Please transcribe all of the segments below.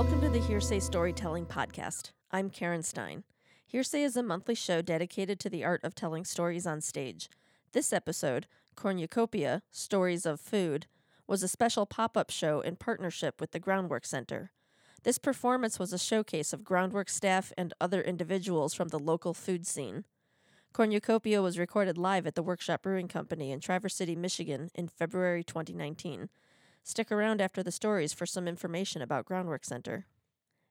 Welcome to the Hearsay Storytelling Podcast. I'm Karen Stein. Hearsay is a monthly show dedicated to the art of telling stories on stage. This episode, Cornucopia, Stories of Food, was a special pop-up show in partnership with the Groundwork Center. This performance was a showcase of Groundwork staff and other individuals from the local food scene. Cornucopia was recorded live at the Workshop Brewing Company in Traverse City, Michigan in February 2019. Stick around after the stories for some information about Groundwork Center.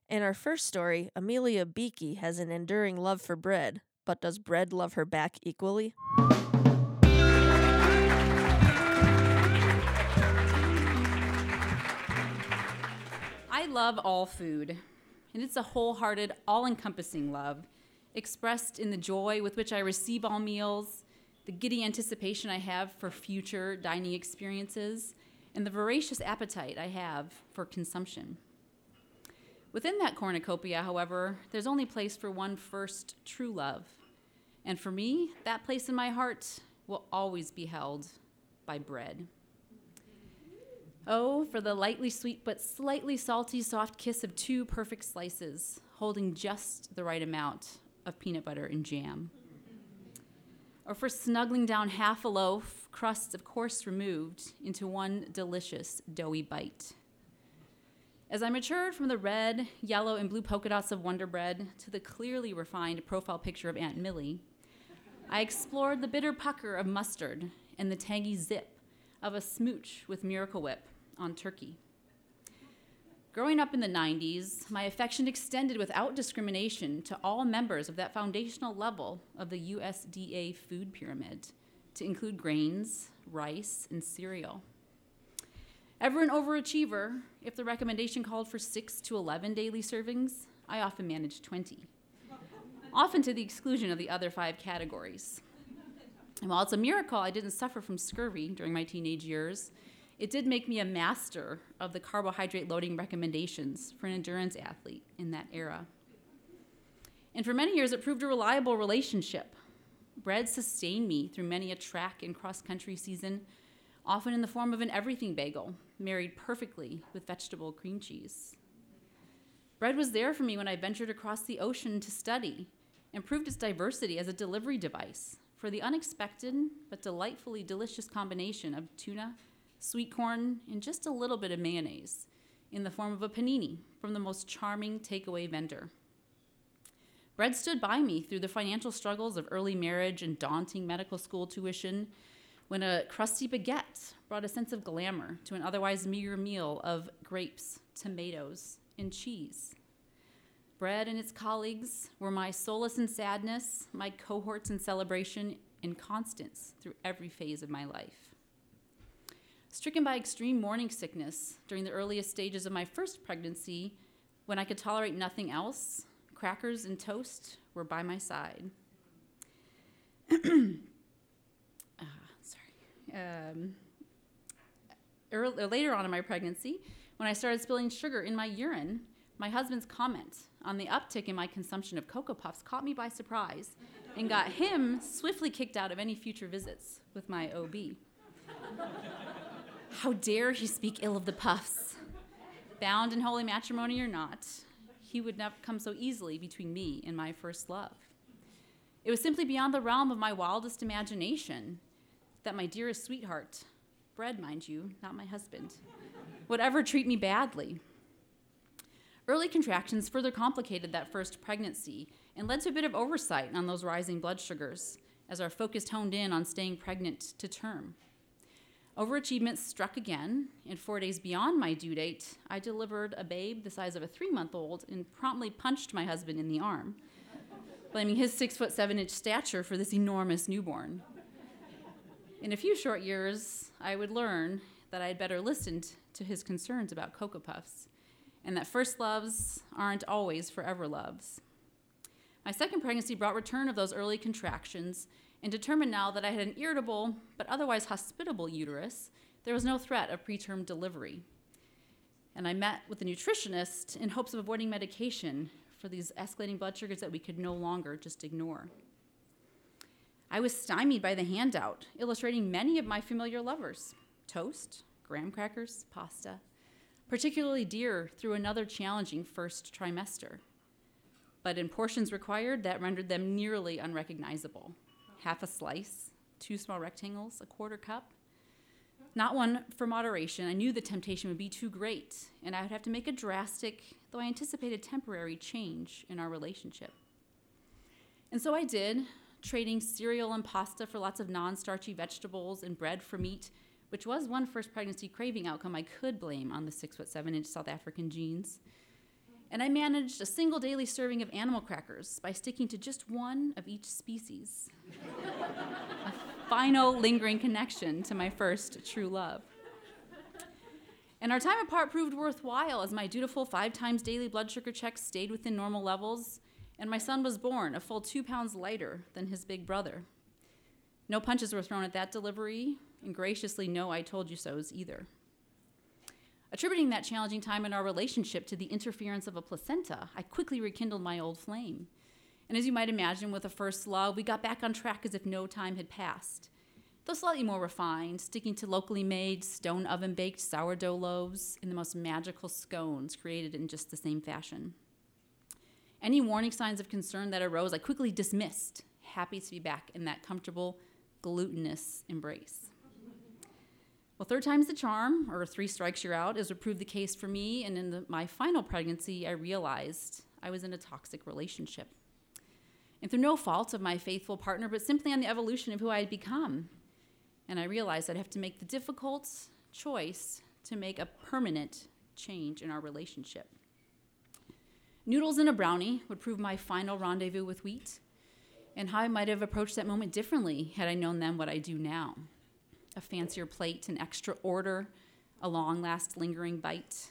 In our first story, Amelia Beaky has an enduring love for bread, but does bread love her back equally? I love all food, and it's a wholehearted, all-encompassing love, expressed in the joy with which I receive all meals, the giddy anticipation I have for future dining experiences, and the voracious appetite I have for consumption. Within that cornucopia, however, there's only place for one first true love. And for me, that place in my heart will always be held by bread. Oh, for the lightly sweet but slightly salty soft kiss of two perfect slices, holding just the right amount of peanut butter and jam. Or for snuggling down half a loaf, crusts of course removed, into one delicious doughy bite. As I matured from the red, yellow, and blue polka dots of Wonder Bread to the clearly refined profile picture of Aunt Millie, I explored the bitter pucker of mustard and the tangy zip of a smooch with Miracle Whip on turkey. Growing up in the 90s, my affection extended without discrimination to all members of that foundational level of the USDA food pyramid, to include grains, rice, and cereal. Ever an overachiever, if the recommendation called for 6 to 11 daily servings, I often managed 20, often to the exclusion of the other 5 categories. And while it's a miracle I didn't suffer from scurvy during my teenage years, it did make me a master of the carbohydrate loading recommendations for an endurance athlete in that era. And for many years, it proved a reliable relationship. Bread sustained me through many a track and cross-country season, often in the form of an everything bagel, married perfectly with vegetable cream cheese. Bread was there for me when I ventured across the ocean to study and proved its diversity as a delivery device for the unexpected but delightfully delicious combination of tuna, sweet corn, and just a little bit of mayonnaise in the form of a panini from the most charming takeaway vendor. Bread stood by me through the financial struggles of early marriage and daunting medical school tuition when a crusty baguette brought a sense of glamour to an otherwise meager meal of grapes, tomatoes, and cheese. Bread and its colleagues were my solace and sadness, my cohorts in celebration, and constants through every phase of my life. Stricken by extreme morning sickness during the earliest stages of my first pregnancy, when I could tolerate nothing else, crackers and toast were by my side. Later on in my pregnancy, when I started spilling sugar in my urine, my husband's comment on the uptick in my consumption of Cocoa Puffs caught me by surprise and got him swiftly kicked out of any future visits with my OB. How dare he speak ill of the puffs? Bound in holy matrimony or not, he would not come so easily between me and my first love. It was simply beyond the realm of my wildest imagination that my dearest sweetheart, bread, mind you, not my husband, would ever treat me badly. Early contractions further complicated that first pregnancy and led to a bit of oversight on those rising blood sugars as our focus honed in on staying pregnant to term. Overachievement struck again, and 4 days beyond my due date, I delivered a babe the size of a 3-month-old and promptly punched my husband in the arm, blaming his 6'7" stature for this enormous newborn. In a few short years, I would learn that I had better listened to his concerns about Cocoa Puffs, and that first loves aren't always forever loves. My second pregnancy brought return of those early contractions, and determined now that I had an irritable but otherwise hospitable uterus, there was no threat of preterm delivery. And I met with a nutritionist in hopes of avoiding medication for these escalating blood sugars that we could no longer just ignore. I was stymied by the handout, illustrating many of my familiar lovers: toast, graham crackers, pasta, particularly deer, through another challenging first trimester. But in portions required, that rendered them nearly unrecognizable. Half a slice, 2 small rectangles, a quarter cup. Not one for moderation. I knew the temptation would be too great, and I would have to make a drastic, though I anticipated temporary, change in our relationship. And so I did, trading cereal and pasta for lots of non-starchy vegetables and bread for meat, which was one first pregnancy craving outcome I could blame on the 6'7" South African genes. And I managed a single daily serving of animal crackers by sticking to just one of each species. A final lingering connection to my first true love. And our time apart proved worthwhile as my dutiful 5 times daily blood sugar checks stayed within normal levels, and my son was born a full 2 pounds lighter than his big brother. No punches were thrown at that delivery, and graciously no I told you so's either. Attributing that challenging time in our relationship to the interference of a placenta, I quickly rekindled my old flame. And as you might imagine, with a first love, we got back on track as if no time had passed. Though slightly more refined, sticking to locally made, stone oven-baked sourdough loaves and the most magical scones created in just the same fashion. Any warning signs of concern that arose, I quickly dismissed, happy to be back in that comfortable, glutinous embrace. Well, 3rd time's the charm, or 3 strikes you're out, is what proved the case for me, and in my final pregnancy, I realized I was in a toxic relationship. And through no fault of my faithful partner, but simply on the evolution of who I had become. And I realized I'd have to make the difficult choice to make a permanent change in our relationship. Noodles and a brownie would prove my final rendezvous with wheat, and how I might have approached that moment differently had I known then what I do now. A fancier plate, an extra order, a long last lingering bite,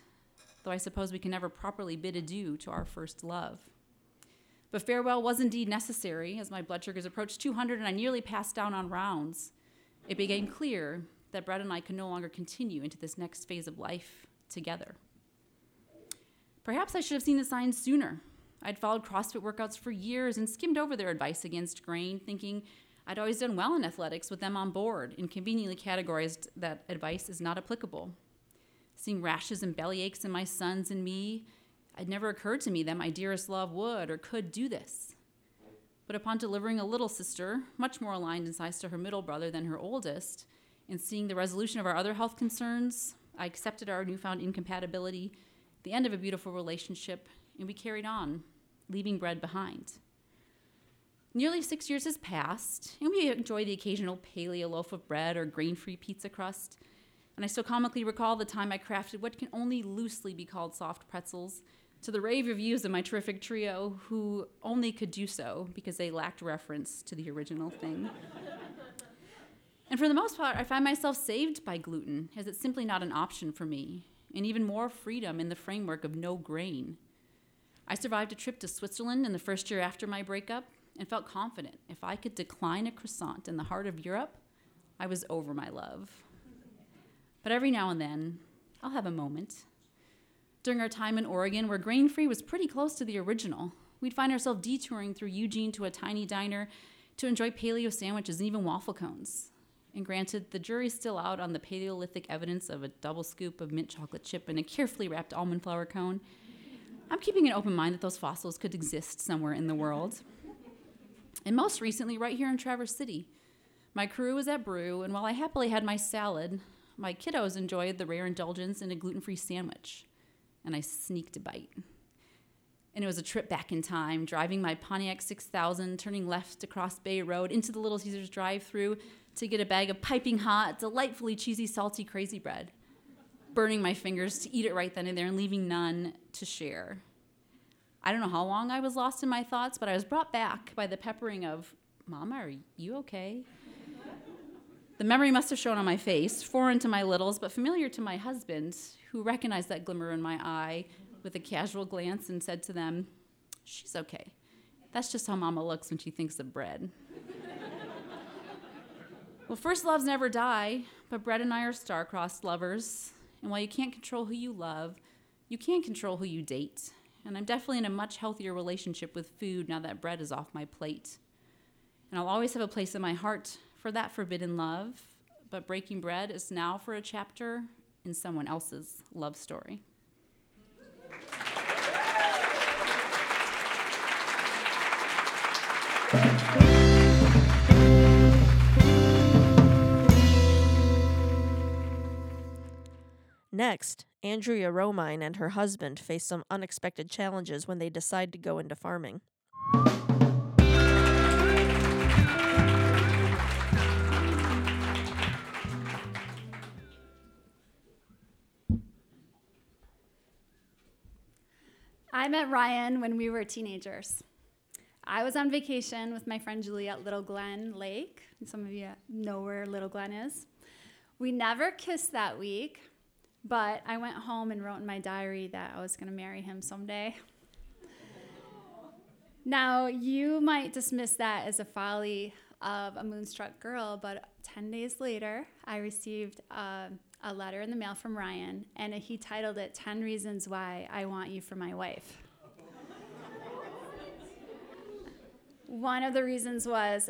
though I suppose we can never properly bid adieu to our first love. But farewell was indeed necessary as my blood sugars approached 200 and I nearly passed down on rounds. It became clear that Brad and I could no longer continue into this next phase of life together. Perhaps I should have seen the signs sooner. I'd followed CrossFit workouts for years and skimmed over their advice against grain, thinking I'd always done well in athletics with them on board, and conveniently categorized that advice as not applicable. Seeing rashes and bellyaches in my sons and me, it never occurred to me that my dearest love would or could do this. But upon delivering a little sister, much more aligned in size to her middle brother than her oldest, and seeing the resolution of our other health concerns, I accepted our newfound incompatibility, the end of a beautiful relationship, and we carried on, leaving Bread behind. Nearly 6 years has passed, and we enjoy the occasional paleo loaf of bread or grain-free pizza crust, and I still comically recall the time I crafted what can only loosely be called soft pretzels, to the rave reviews of my terrific trio, who only could do so because they lacked reference to the original thing. And for the most part, I find myself saved by gluten, as it's simply not an option for me, and even more freedom in the framework of no grain. I survived a trip to Switzerland in the first year after my breakup, and felt confident if I could decline a croissant in the heart of Europe, I was over my love. But every now and then, I'll have a moment. During our time in Oregon, where grain-free was pretty close to the original, we'd find ourselves detouring through Eugene to a tiny diner to enjoy paleo sandwiches and even waffle cones. And granted, the jury's still out on the paleolithic evidence of a double scoop of mint chocolate chip and a carefully wrapped almond flour cone. I'm keeping an open mind that those fossils could exist somewhere in the world. And most recently, right here in Traverse City, my crew was at Brew, and while I happily had my salad, my kiddos enjoyed the rare indulgence in a gluten-free sandwich, and I sneaked a bite. And it was a trip back in time, driving my Pontiac 6000, turning left across Bay Road into the Little Caesars drive-thru to get a bag of piping hot, delightfully cheesy, salty crazy bread, burning my fingers to eat it right then and there and leaving none to share. I don't know how long I was lost in my thoughts, but I was brought back by the peppering of, "Mama, are you okay?" The memory must have shown on my face, foreign to my littles, but familiar to my husband, who recognized that glimmer in my eye with a casual glance and said to them, "She's okay. That's just how Mama looks when she thinks of bread." Well, first loves never die, but Bread and I are star-crossed lovers, and while you can't control who you love, you can control who you date. And I'm definitely in a much healthier relationship with food now that Bread is off my plate. And I'll always have a place in my heart for that forbidden love, but breaking bread is now for a chapter in someone else's love story. Next, Andrea Romine and her husband face some unexpected challenges when they decide to go into farming. I met Ryan when we were teenagers. I was on vacation with my friend Julie at Little Glen Lake. Some of you know where Little Glen is. We never kissed that week. But I went home and wrote in my diary that I was going to marry him someday. Now, you might dismiss that as a folly of a moonstruck girl, but 10 days later, I received a letter in the mail from Ryan, and he titled it 10 Reasons Why I Want You for My Wife. One of the reasons was,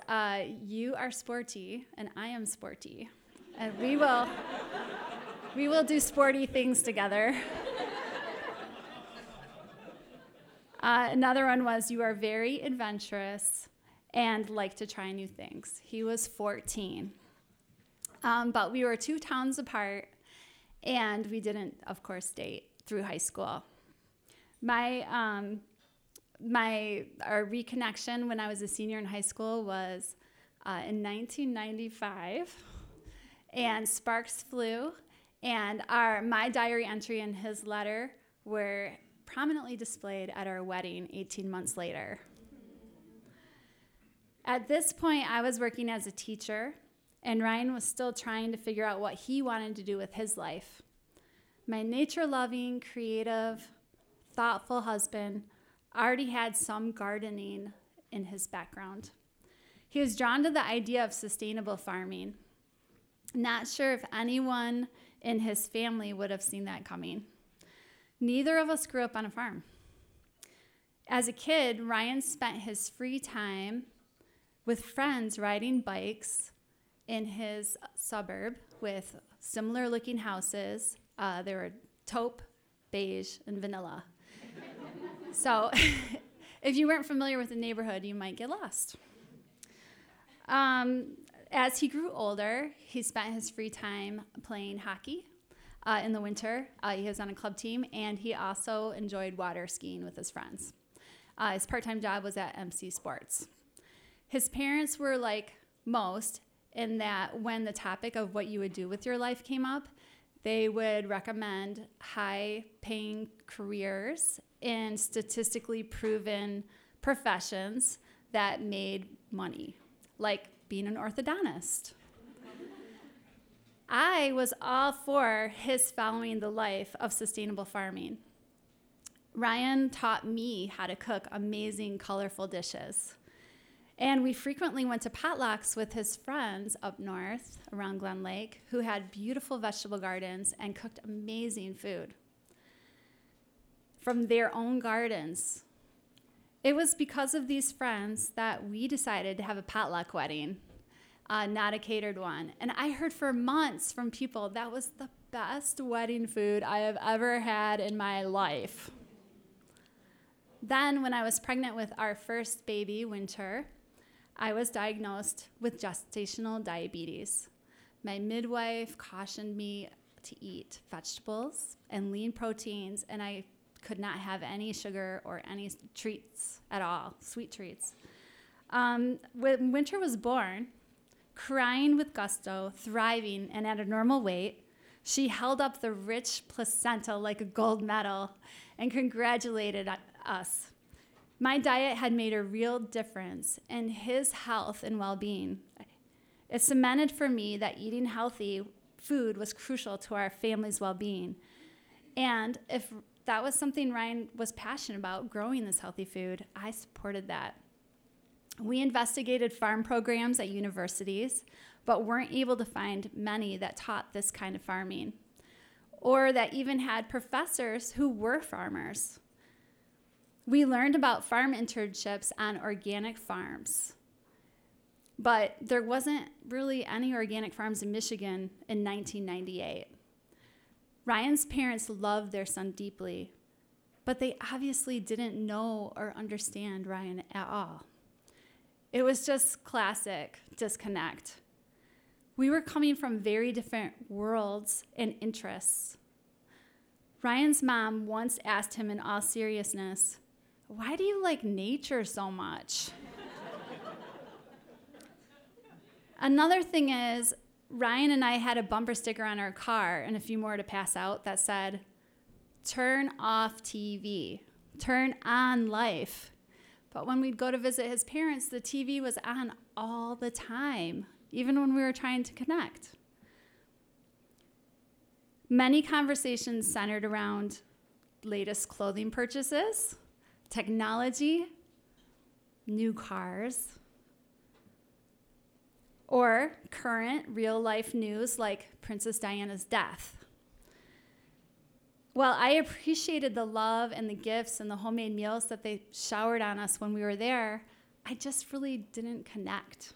you are sporty, and I am sporty, and we will do sporty things together. Another one was, you are very adventurous and like to try new things. He was 14. But we were 2 towns apart, and we didn't, of course, date through high school. Our reconnection when I was a senior in high school was in 1995, and sparks flew. And my diary entry and his letter were prominently displayed at our wedding 18 months later. At this point, I was working as a teacher, and Ryan was still trying to figure out what he wanted to do with his life. My nature-loving, creative, thoughtful husband already had some gardening in his background. He was drawn to the idea of sustainable farming. Not sure if anyone in his family would have seen that coming. Neither of us grew up on a farm. As a kid, Ryan spent his free time with friends riding bikes in his suburb with similar-looking houses. They were taupe, beige, and vanilla. So if you weren't familiar with the neighborhood, you might get lost. As he grew older, he spent his free time playing hockey in the winter. He was on a club team, and he also enjoyed water skiing with his friends. His part-time job was at MC Sports. His parents were like most in that when the topic of what you would do with your life came up, they would recommend high-paying careers in statistically proven professions that made money, like being an orthodontist. I was all for his following the life of sustainable farming. Ryan taught me how to cook amazing, colorful dishes. And we frequently went to potlucks with his friends up north around Glen Lake who had beautiful vegetable gardens and cooked amazing food from their own gardens. It was because of these friends that we decided to have a potluck wedding, not a catered one. And I heard for months from people that was the best wedding food I have ever had in my life. Then when I was pregnant with our first baby, Winter, I was diagnosed with gestational diabetes. My midwife cautioned me to eat vegetables and lean proteins, and I could not have any sugar or any treats at all, sweet treats. When Winter was born, crying with gusto, thriving, and at a normal weight, she held up the rich placenta like a gold medal and congratulated us. My diet had made a real difference in his health and well-being. It cemented for me that eating healthy food was crucial to our family's well-being. And if that was something Ryan was passionate about, growing this healthy food, I supported that. We investigated farm programs at universities, but weren't able to find many that taught this kind of farming, or that even had professors who were farmers. We learned about farm internships on organic farms, but there wasn't really any organic farms in Michigan in 1998. Ryan's parents loved their son deeply, but they obviously didn't know or understand Ryan at all. It was just classic disconnect. We were coming from very different worlds and interests. Ryan's mom once asked him in all seriousness, "Why do you like nature so much?" Another thing is, Ryan and I had a bumper sticker on our car and a few more to pass out that said, "Turn off TV, turn on life." But when we'd go to visit his parents, the TV was on all the time, even when we were trying to connect. Many conversations centered around latest clothing purchases, technology, new cars, or current real-life news like Princess Diana's death. While I appreciated the love and the gifts and the homemade meals that they showered on us when we were there, I just really didn't connect.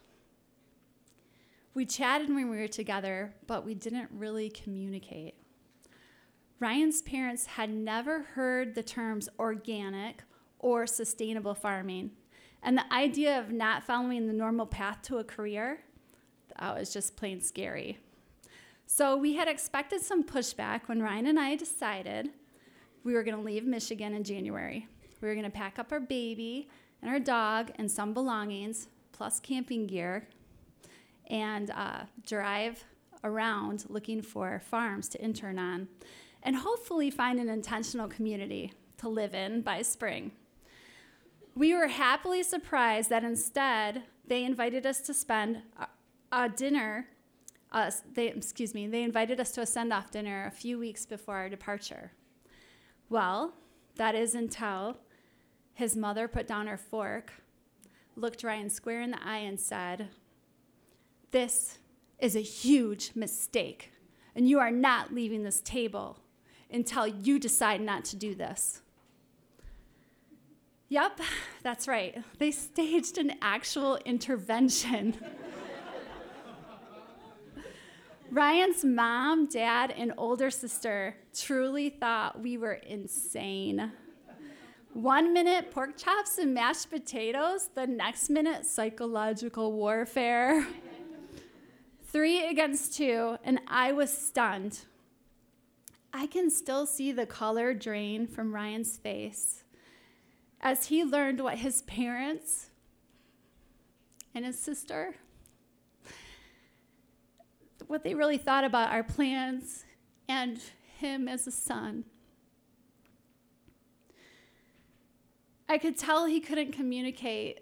We chatted when we were together, but we didn't really communicate. Ryan's parents had never heard the terms organic or sustainable farming, and the idea of not following the normal path to a career, that was just plain scary. So we had expected some pushback when Ryan and I decided we were going to leave Michigan in January. We were going to pack up our baby and our dog and some belongings, plus camping gear, and drive around looking for farms to intern on, and hopefully find an intentional community to live in by spring. We were happily surprised that instead they invited us to spend a dinner. They invited us to a send-off dinner a few weeks before our departure. Well, that is until his mother put down her fork, looked Ryan square in the eye, and said, "This is a huge mistake, and you are not leaving this table until you decide not to do this." Yep, that's right. They staged an actual intervention. Ryan's mom, dad, and older sister truly thought we were insane. One minute, pork chops and mashed potatoes. The next minute, psychological warfare. 3 against 2, and I was stunned. I can still see the color drain from Ryan's face as he learned what his parents and his sister, what they really thought about our plans and him as a son. I could tell he couldn't communicate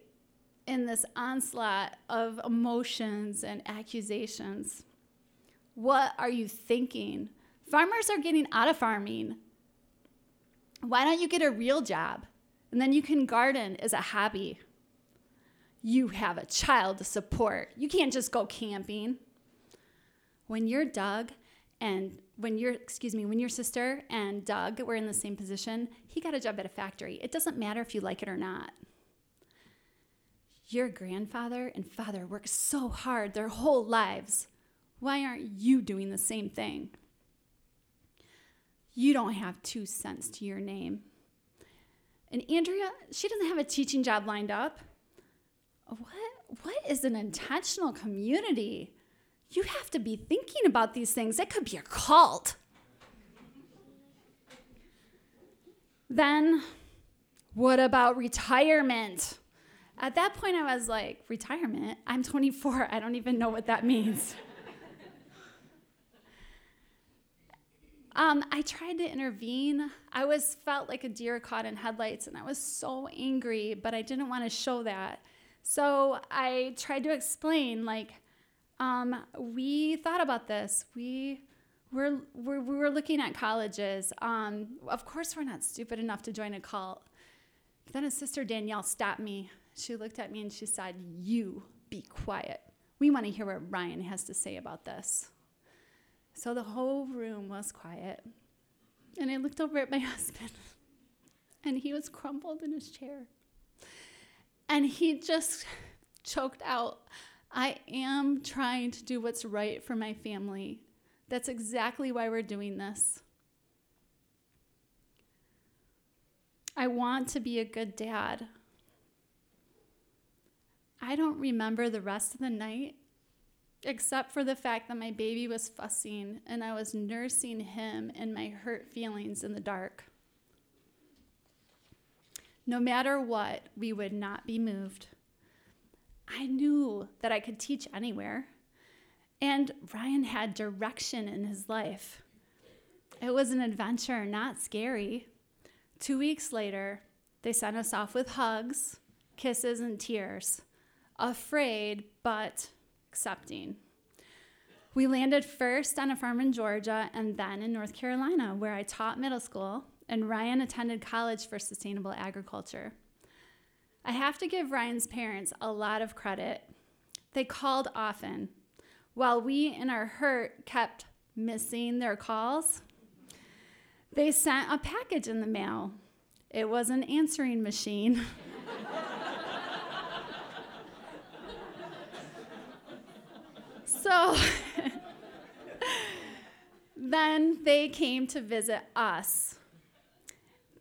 in this onslaught of emotions and accusations. What are you thinking? Farmers are getting out of farming. Why don't you get a real job? And then you can garden as a hobby. You have a child to support. You can't just go camping. When your sister and Doug were in the same position, he got a job at a factory. It doesn't matter if you like it or not. Your grandfather and father worked so hard their whole lives. Why aren't you doing the same thing? You don't have 2 cents to your name. And Andrea, she doesn't have a teaching job lined up. What is an intentional community? You have to be thinking about these things. It could be a cult. Then, what about retirement? At that point, I was like, retirement? I'm 24. I don't even know what that means. I tried to intervene. I felt like a deer caught in headlights, and I was so angry, but I didn't want to show that. So I tried to explain, like, we thought about this. We were looking at colleges. Of course, we're not stupid enough to join a cult. But then his sister Danielle stopped me. She looked at me and she said, "You be quiet. We want to hear what Ryan has to say about this." So the whole room was quiet. And I looked over at my husband, and he was crumpled in his chair. And he just choked out, "I am trying to do what's right for my family. That's exactly why we're doing this. I want to be a good dad. I don't remember the rest of the night, except for the fact that my baby was fussing and I was nursing him and my hurt feelings in the dark. No matter what, we would not be moved. I knew that I could teach anywhere, and Ryan had direction in his life. It was an adventure, not scary. 2 weeks later, they sent us off with hugs, kisses, and tears. Afraid, but accepting. We landed first on a farm in Georgia and then in North Carolina, where I taught middle school, and Ryan attended college for sustainable agriculture. I have to give Ryan's parents a lot of credit. They called often. While we in our hurt kept missing their calls, they sent a package in the mail. It was an answering machine. So then they came to visit us.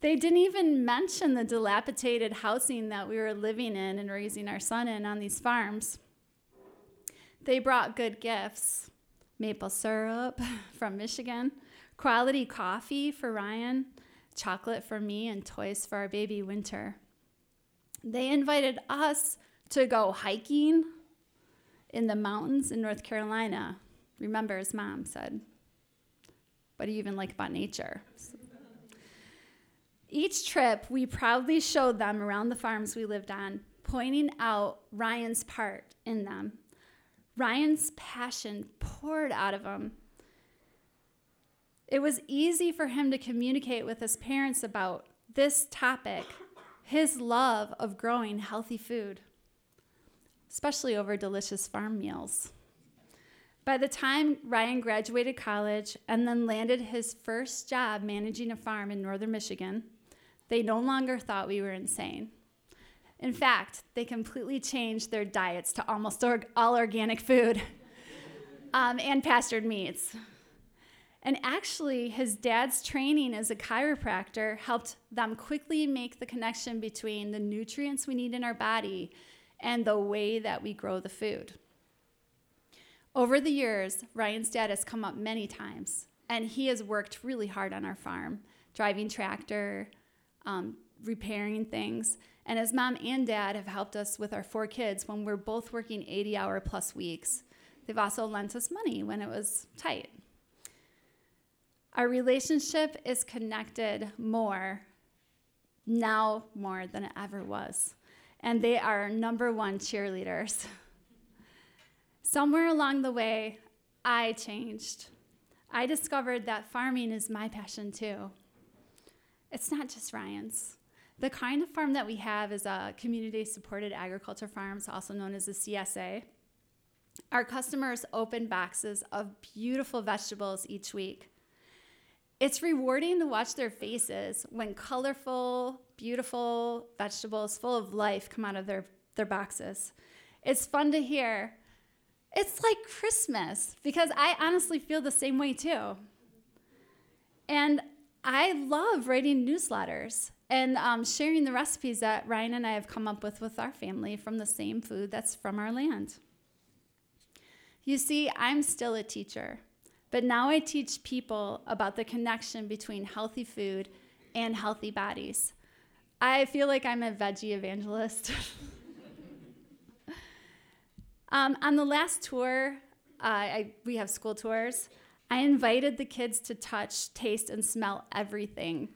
They didn't even mention the dilapidated housing that we were living in and raising our son in on these farms. They brought good gifts, maple syrup from Michigan, quality coffee for Ryan, chocolate for me, and toys for our baby Winter. They invited us to go hiking in the mountains in North Carolina. Remember, his mom said, what do you even like about nature? Each trip, we proudly showed them around the farms we lived on, pointing out Ryan's part in them. Ryan's passion poured out of him. It was easy for him to communicate with his parents about this topic, his love of growing healthy food, especially over delicious farm meals. By the time Ryan graduated college and then landed his first job managing a farm in northern Michigan, they no longer thought we were insane. In fact, they completely changed their diets to almost all organic food and pastured meats. And actually, his dad's training as a chiropractor helped them quickly make the connection between the nutrients we need in our body and the way that we grow the food. Over the years, Ryan's dad has come up many times, and he has worked really hard on our farm, driving tractor, repairing things, and his mom and dad have helped us with our 4 kids when we're both working 80-hour-plus weeks. They've also lent us money when it was tight. Our relationship is connected now more than it ever was, and they are number 1 cheerleaders. Somewhere along the way, I changed. I discovered that farming is my passion too. It's not just Ryan's. The kind of farm that we have is a community-supported agriculture farm, also known as a CSA. Our customers open boxes of beautiful vegetables each week. It's rewarding to watch their faces when colorful, beautiful vegetables full of life come out of their boxes. It's fun to hear. It's like Christmas, because I honestly feel the same way too. And I love writing newsletters and sharing the recipes that Ryan and I have come up with our family from the same food that's from our land. You see, I'm still a teacher, but now I teach people about the connection between healthy food and healthy bodies. I feel like I'm a veggie evangelist. On the last tour, we have school tours, I invited the kids to touch, taste, and smell everything.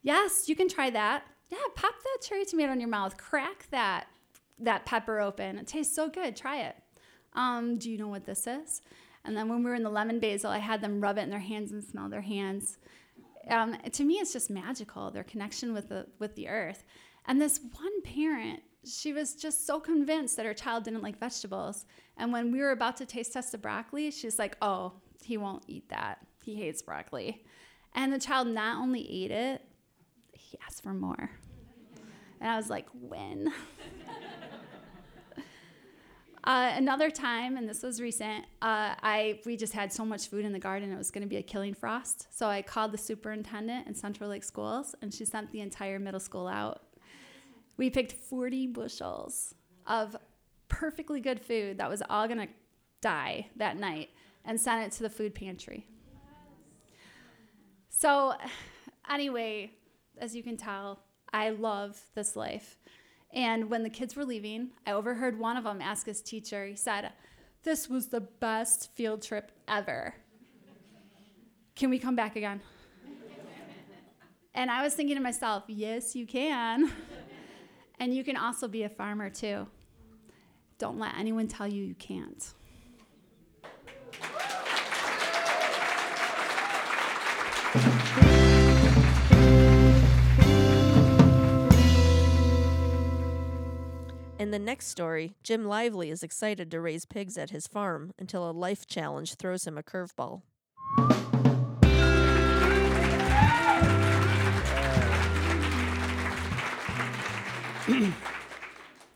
Yes, you can try that. Yeah, pop that cherry tomato in your mouth. Crack that pepper open. It tastes so good. Try it. Do you know what this is? And then when we were in the lemon basil, I had them rub it in their hands and smell their hands. To me, it's just magical, their connection with the earth. And this one parent, she was just so convinced that her child didn't like vegetables. And when we were about to taste test the broccoli, she's like, oh, he won't eat that. He hates broccoli. And the child not only ate it, he asked for more. And I was like, win. Another time, and this was recent, we just had so much food in the garden, it was going to be a killing frost. So I called the superintendent in Central Lake Schools, and she sent the entire middle school out. We picked 40 bushels of perfectly good food that was all going to die that night and sent it to the food pantry. So anyway, as you can tell, I love this life. And when the kids were leaving, I overheard one of them ask his teacher, he said, "This was the best field trip ever. Can we come back again?" And I was thinking to myself, yes, you can. And you can also be a farmer too. Don't let anyone tell you you can't. In the next story, Jim Lively is excited to raise pigs at his farm until a life challenge throws him a curveball.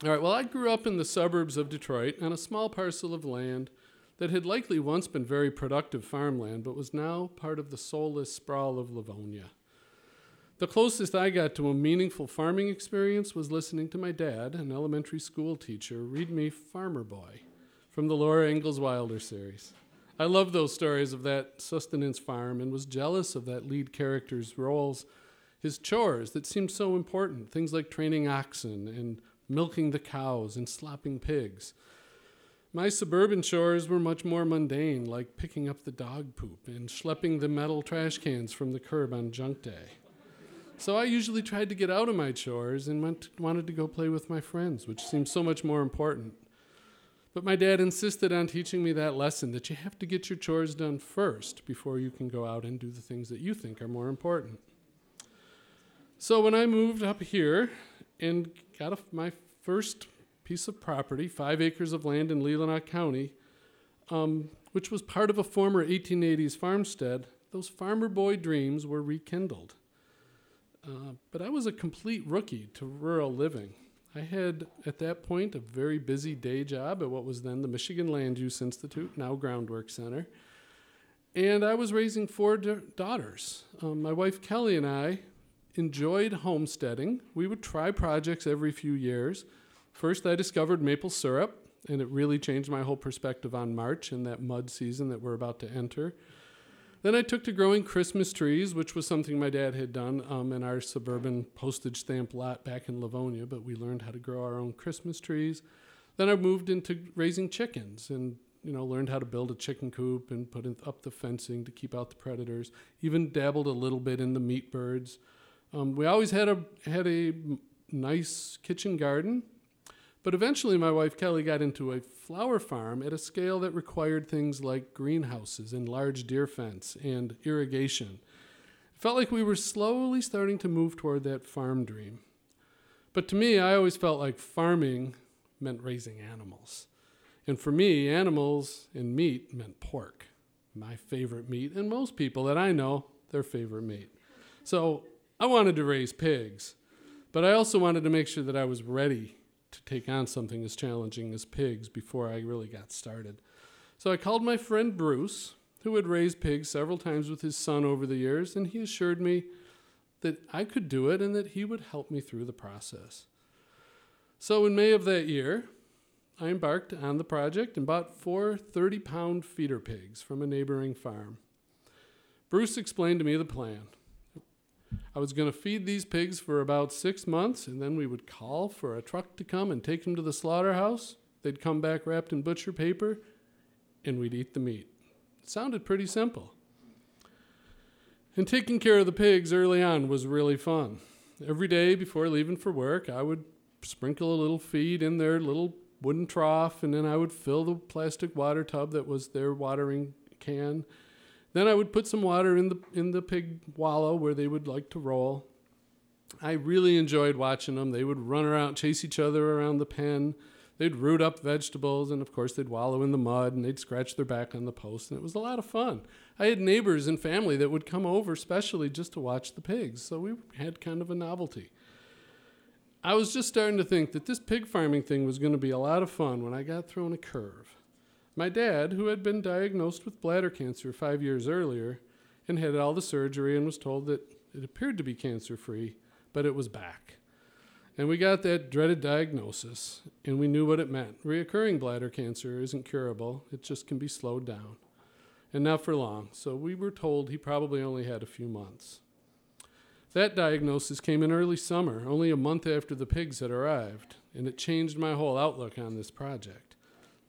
All right, well, I grew up in the suburbs of Detroit on a small parcel of land that had likely once been very productive farmland, but was now part of the soulless sprawl of Livonia. The closest I got to a meaningful farming experience was listening to my dad, an elementary school teacher, read me Farmer Boy from the Laura Ingalls Wilder series. I loved those stories of that sustenance farm and was jealous of that lead character's roles, his chores that seemed so important, things like training oxen and milking the cows and slopping pigs. My suburban chores were much more mundane, like picking up the dog poop and schlepping the metal trash cans from the curb on junk day. So I usually tried to get out of my chores and wanted to go play with my friends, which seemed so much more important. But my dad insisted on teaching me that lesson, that you have to get your chores done first before you can go out and do the things that you think are more important. So when I moved up here and got my first piece of property, 5 acres of land in Leelanau County, which was part of a former 1880s farmstead, those farmer boy dreams were rekindled. But I was a complete rookie to rural living. I had, at that point, a very busy day job at what was then the Michigan Land Use Institute, now Groundwork Center. And I was raising four daughters. My wife Kelly and I enjoyed homesteading. We would try projects every few years. First, I discovered maple syrup, and it really changed my whole perspective on March and that mud season that we're about to enter. Then I took to growing Christmas trees, which was something my dad had done in our suburban postage stamp lot back in Livonia, but we learned how to grow our own Christmas trees. Then I moved into raising chickens and, learned how to build a chicken coop and put up the fencing to keep out the predators, even dabbled a little bit in the meat birds. We always had a nice kitchen garden, but eventually my wife Kelly got into a flower farm at a scale that required things like greenhouses and large deer fence and irrigation. It felt like we were slowly starting to move toward that farm dream. But to me, I always felt like farming meant raising animals. And for me, animals and meat meant pork, my favorite meat, and most people that I know, their favorite meat. So I wanted to raise pigs, but I also wanted to make sure that I was ready to take on something as challenging as pigs before I really got started. So I called my friend Bruce, who had raised pigs several times with his son over the years, and he assured me that I could do it and that he would help me through the process. So in May of that year, I embarked on the project and bought four 30-pound feeder pigs from a neighboring farm. Bruce explained to me the plan. I was going to feed these pigs for about 6 months, and then we would call for a truck to come and take them to the slaughterhouse. They'd come back wrapped in butcher paper, and we'd eat the meat. It sounded pretty simple. And taking care of the pigs early on was really fun. Every day before leaving for work, I would sprinkle a little feed in their little wooden trough, and then I would fill the plastic water tub that was their watering can. Then I would put some water in the pig wallow where they would like to roll. I really enjoyed watching them. They would run around, chase each other around the pen. They'd root up vegetables, and of course they'd wallow in the mud, and they'd scratch their back on the post, and it was a lot of fun. I had neighbors and family that would come over especially just to watch the pigs, so we had kind of a novelty. I was just starting to think that this pig farming thing was going to be a lot of fun when I got thrown a curve. My dad, who had been diagnosed with bladder cancer 5 years earlier and had all the surgery and was told that it appeared to be cancer-free, but it was back. And we got that dreaded diagnosis, and we knew what it meant. Reoccurring bladder cancer isn't curable. It just can be slowed down, and not for long. So we were told he probably only had a few months. That diagnosis came in early summer, only a month after the pigs had arrived, and it changed my whole outlook on this project.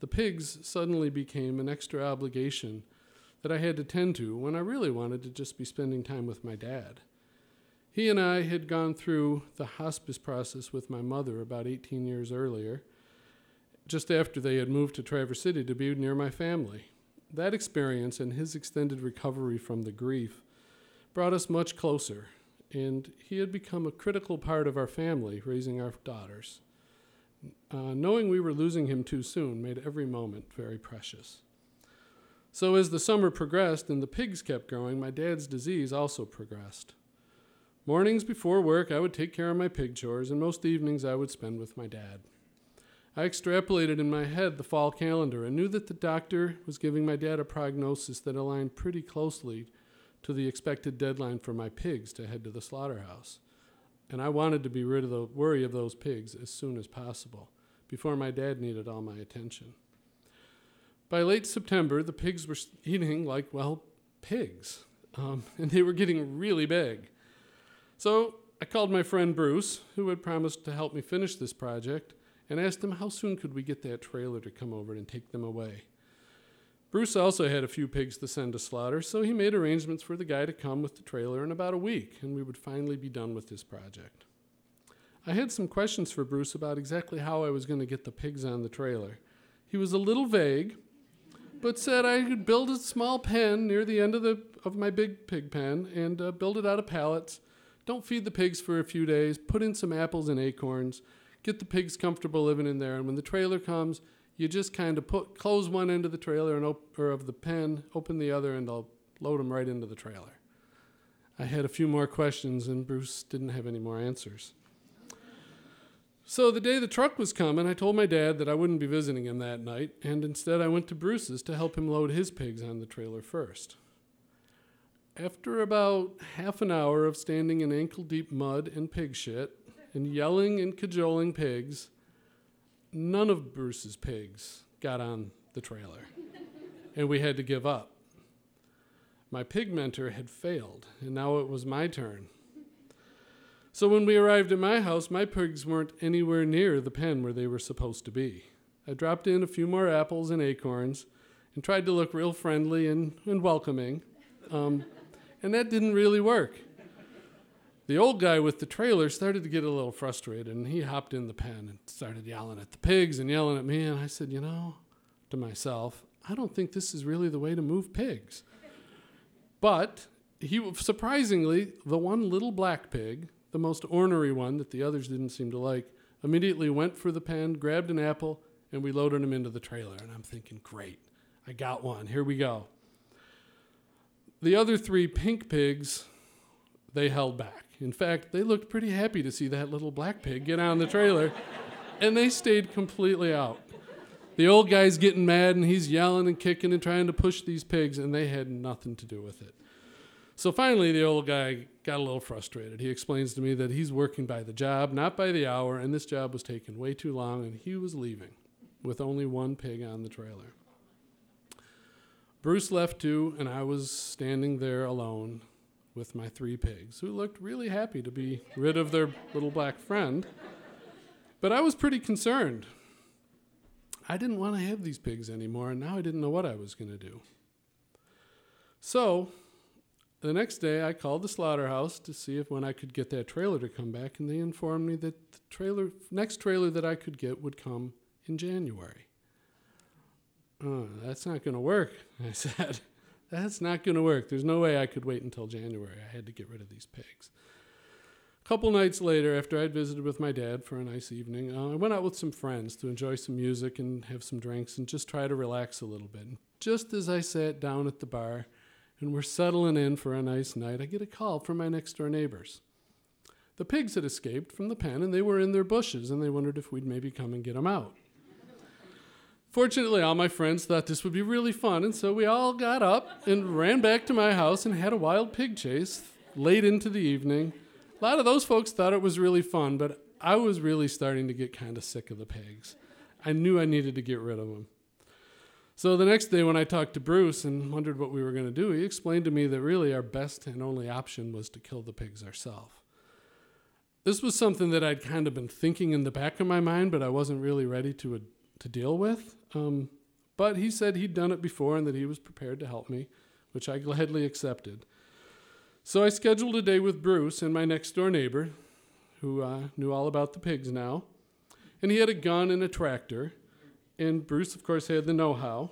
The pigs suddenly became an extra obligation that I had to tend to when I really wanted to just be spending time with my dad. He and I had gone through the hospice process with my mother about 18 years earlier, just after they had moved to Traverse City to be near my family. That experience and his extended recovery from the grief brought us much closer, and he had become a critical part of our family, raising our daughters. Knowing we were losing him too soon made every moment very precious. So as the summer progressed and the pigs kept growing, my dad's disease also progressed. Mornings before work, I would take care of my pig chores, and most evenings I would spend with my dad. I extrapolated in my head the fall calendar and knew that the doctor was giving my dad a prognosis that aligned pretty closely to the expected deadline for my pigs to head to the slaughterhouse. And I wanted to be rid of the worry of those pigs as soon as possible, before my dad needed all my attention. By late September, the pigs were eating like, well, pigs, and they were getting really big. So I called my friend Bruce, who had promised to help me finish this project, and asked him how soon could we get that trailer to come over and take them away. Bruce also had a few pigs to send to slaughter, so he made arrangements for the guy to come with the trailer in about a week, and we would finally be done with this project. I had some questions for Bruce about exactly how I was going to get the pigs on the trailer. He was a little vague, but said I could build a small pen near the end of my big pig pen and build it out of pallets. Don't feed the pigs for a few days. Put in some apples and acorns. Get the pigs comfortable living in there. And when the trailer comes, you just kind of close one end of the trailer and of the pen, open the other, and I'll load them right into the trailer. I had a few more questions, and Bruce didn't have any more answers. So the day the truck was coming, I told my dad that I wouldn't be visiting him that night, and instead I went to Bruce's to help him load his pigs on the trailer first. After about half an hour of standing in ankle-deep mud and pig shit and yelling and cajoling pigs, none of Bruce's pigs got on the trailer, and we had to give up. My pig mentor had failed, and now it was my turn. So when we arrived at my house, my pigs weren't anywhere near the pen where they were supposed to be. I dropped in a few more apples and acorns and tried to look real friendly and welcoming, and that didn't really work. The old guy with the trailer started to get a little frustrated, and he hopped in the pen and started yelling at the pigs and yelling at me, and I said, to myself, I don't think this is really the way to move pigs. But he, surprisingly, the one little black pig, the most ornery one that the others didn't seem to like, immediately went for the pen, grabbed an apple, and we loaded him into the trailer. And I'm thinking, great, I got one. Here we go. The other three pink pigs, they held back. In fact, they looked pretty happy to see that little black pig get on the trailer, and they stayed completely out. The old guy's getting mad, and he's yelling and kicking and trying to push these pigs, and they had nothing to do with it. So finally, the old guy got a little frustrated. He explains to me that he's working by the job, not by the hour, and this job was taking way too long, and he was leaving with only one pig on the trailer. Bruce left too, and I was standing there alone with my three pigs, who looked really happy to be rid of their little black friend. But I was pretty concerned. I didn't want to have these pigs anymore, and now I didn't know what I was going to do. So the next day, I called the slaughterhouse to see if when I could get that trailer to come back, and they informed me that the next trailer that I could get would come in January. Oh, that's not going to work, I said. That's not going to work. There's no way I could wait until January. I had to get rid of these pigs. A couple nights later, after I'd visited with my dad for a nice evening, I went out with some friends to enjoy some music and have some drinks and just try to relax a little bit. And just as I sat down at the bar, and we're settling in for a nice night, I get a call from my next-door neighbors. The pigs had escaped from the pen, and they were in their bushes, and they wondered if we'd maybe come and get them out. Fortunately, all my friends thought this would be really fun, and so we all got up and ran back to my house and had a wild pig chase late into the evening. A lot of those folks thought it was really fun, but I was really starting to get kind of sick of the pigs. I knew I needed to get rid of them. So the next day when I talked to Bruce and wondered what we were going to do, he explained to me that really our best and only option was to kill the pigs ourselves. This was something that I'd kind of been thinking in the back of my mind, but I wasn't really ready to deal with. But he said he'd done it before and that he was prepared to help me, which I gladly accepted. So I scheduled a day with Bruce and my next-door neighbor, who knew all about the pigs now. And he had a gun and a tractor. And Bruce, of course, had the know-how.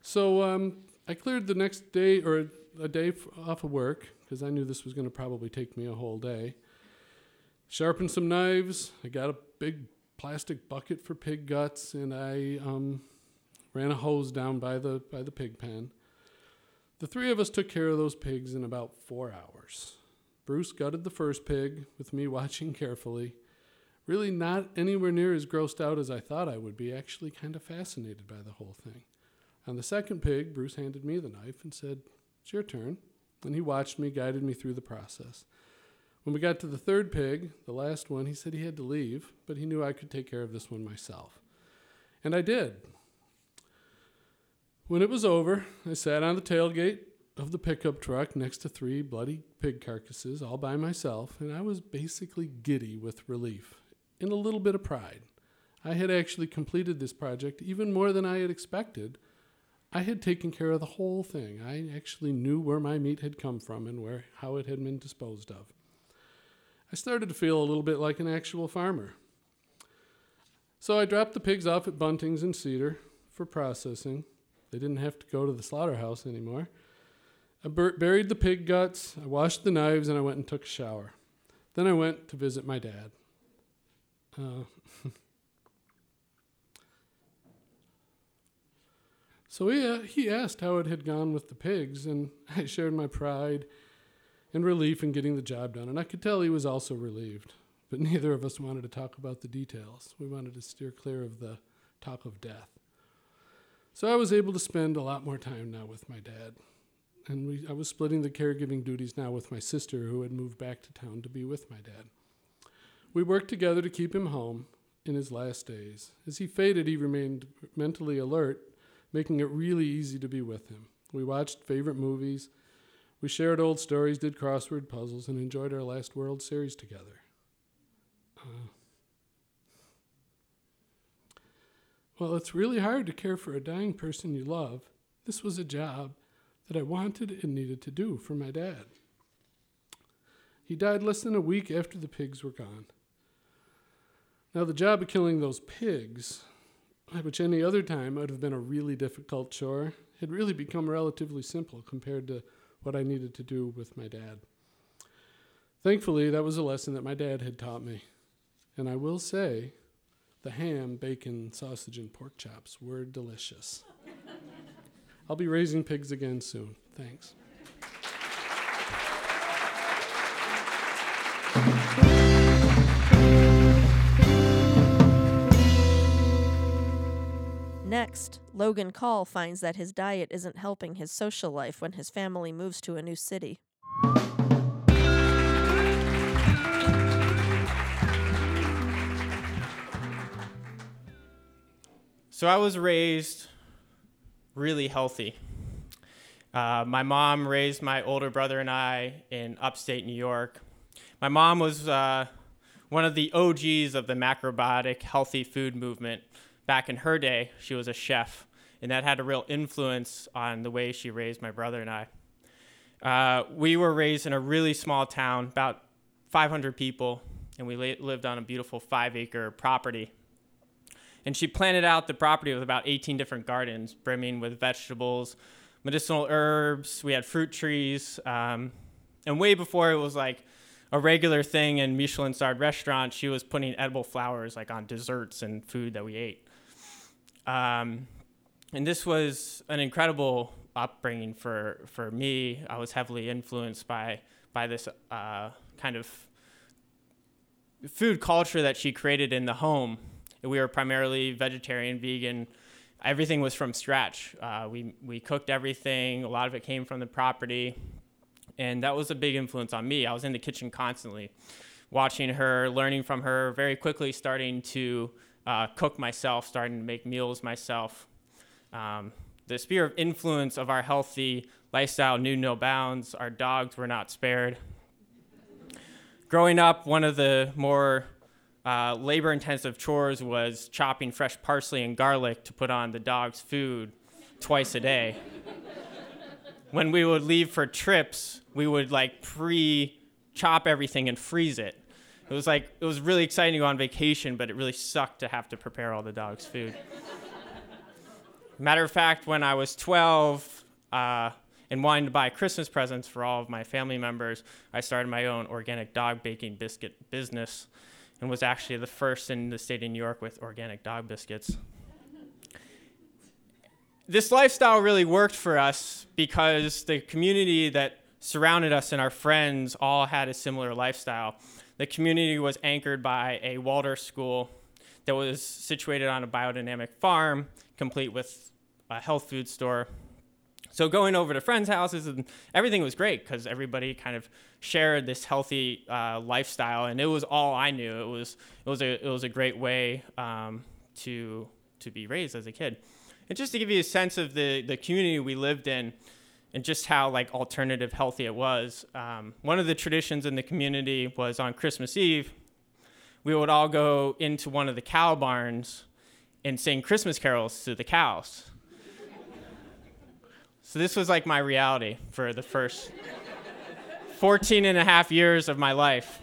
So I cleared the next day, or a day off of work, because I knew this was going to probably take me a whole day. Sharpened some knives. I got a big plastic bucket for pig guts, and I ran a hose down by the pig pen. The three of us took care of those pigs in about 4 hours. Bruce gutted the first pig, with me watching carefully. Really not anywhere near as grossed out as I thought I would be, actually kind of fascinated by the whole thing. On the second pig, Bruce handed me the knife and said, "It's your turn." And he watched me, guided me through the process. When we got to the third pig, the last one, he said he had to leave, but he knew I could take care of this one myself. And I did. When it was over, I sat on the tailgate of the pickup truck next to three bloody pig carcasses all by myself, and I was basically giddy with relief and a little bit of pride. I had actually completed this project even more than I had expected. I had taken care of the whole thing. I actually knew where my meat had come from and how it had been disposed of. I started to feel a little bit like an actual farmer. So I dropped the pigs off at Bunting's and Cedar for processing. They didn't have to go to the slaughterhouse anymore. I buried the pig guts, I washed the knives, and I went and took a shower. Then I went to visit my dad. So he asked how it had gone with the pigs, and I shared my pride and relief in getting the job done, and I could tell he was also relieved, but neither of us wanted to talk about the details. We wanted to steer clear of the talk of death. So I was able to spend a lot more time now with my dad, and I was splitting the caregiving duties now with my sister, who had moved back to town to be with my dad. We worked together to keep him home in his last days. As he faded, he remained mentally alert, making it really easy to be with him. We watched favorite movies, we shared old stories, did crossword puzzles, and enjoyed our last World Series together. Well, it's really hard to care for a dying person you love. This was a job that I wanted and needed to do for my dad. He died less than a week after the pigs were gone. Now, the job of killing those pigs, which any other time would have been a really difficult chore, had really become relatively simple compared to what I needed to do with my dad. Thankfully, that was a lesson that my dad had taught me. And I will say, the ham, bacon, sausage, and pork chops were delicious. I'll be raising pigs again soon. Thanks. Next, Logan Call finds that his diet isn't helping his social life when his family moves to a new city. So I was raised really healthy. My mom raised my older brother and I in upstate New York. My mom was one of the OGs of the macrobiotic healthy food movement. Back in her day, she was a chef, and that had a real influence on the way she raised my brother and I. We were raised in a really small town, about 500 people, and we lived on a beautiful 5-acre property. And she planted out the property with about 18 different gardens, brimming with vegetables, medicinal herbs. We had fruit trees. And way before it was like a regular thing in Michelin-starred restaurants, she was putting edible flowers like on desserts and food that we ate. And this was an incredible upbringing for me. I was heavily influenced by this kind of food culture that she created in the home. We were primarily vegetarian, vegan. Everything was from scratch. We cooked everything. A lot of it came from the property. And that was a big influence on me. I was in the kitchen constantly, watching her, learning from her, very quickly starting to cook myself, starting to make meals myself. The sphere of influence of our healthy lifestyle knew no bounds. Our dogs were not spared. Growing up, one of the more labor-intensive chores was chopping fresh parsley and garlic to put on the dog's food twice a day. When we would leave for trips, we would like pre-chop everything and freeze it. It was really exciting to go on vacation, but it really sucked to have to prepare all the dog's food. Matter of fact, when I was 12 and wanting to buy Christmas presents for all of my family members, I started my own organic dog baking biscuit business and was actually the first in the state of New York with organic dog biscuits. This lifestyle really worked for us because the community that surrounded us and our friends all had a similar lifestyle. The community was anchored by a Waldorf school that was situated on a biodynamic farm, complete with a health food store. So going over to friends' houses, and everything was great because everybody kind of shared this healthy lifestyle, and it was all I knew. It was a great way to be raised as a kid. And just to give you a sense of the community we lived in, and just how like alternative healthy it was. One of the traditions in the community was on Christmas Eve, we would all go into one of the cow barns and sing Christmas carols to the cows. So this was like my reality for the first 14 and a half years of my life.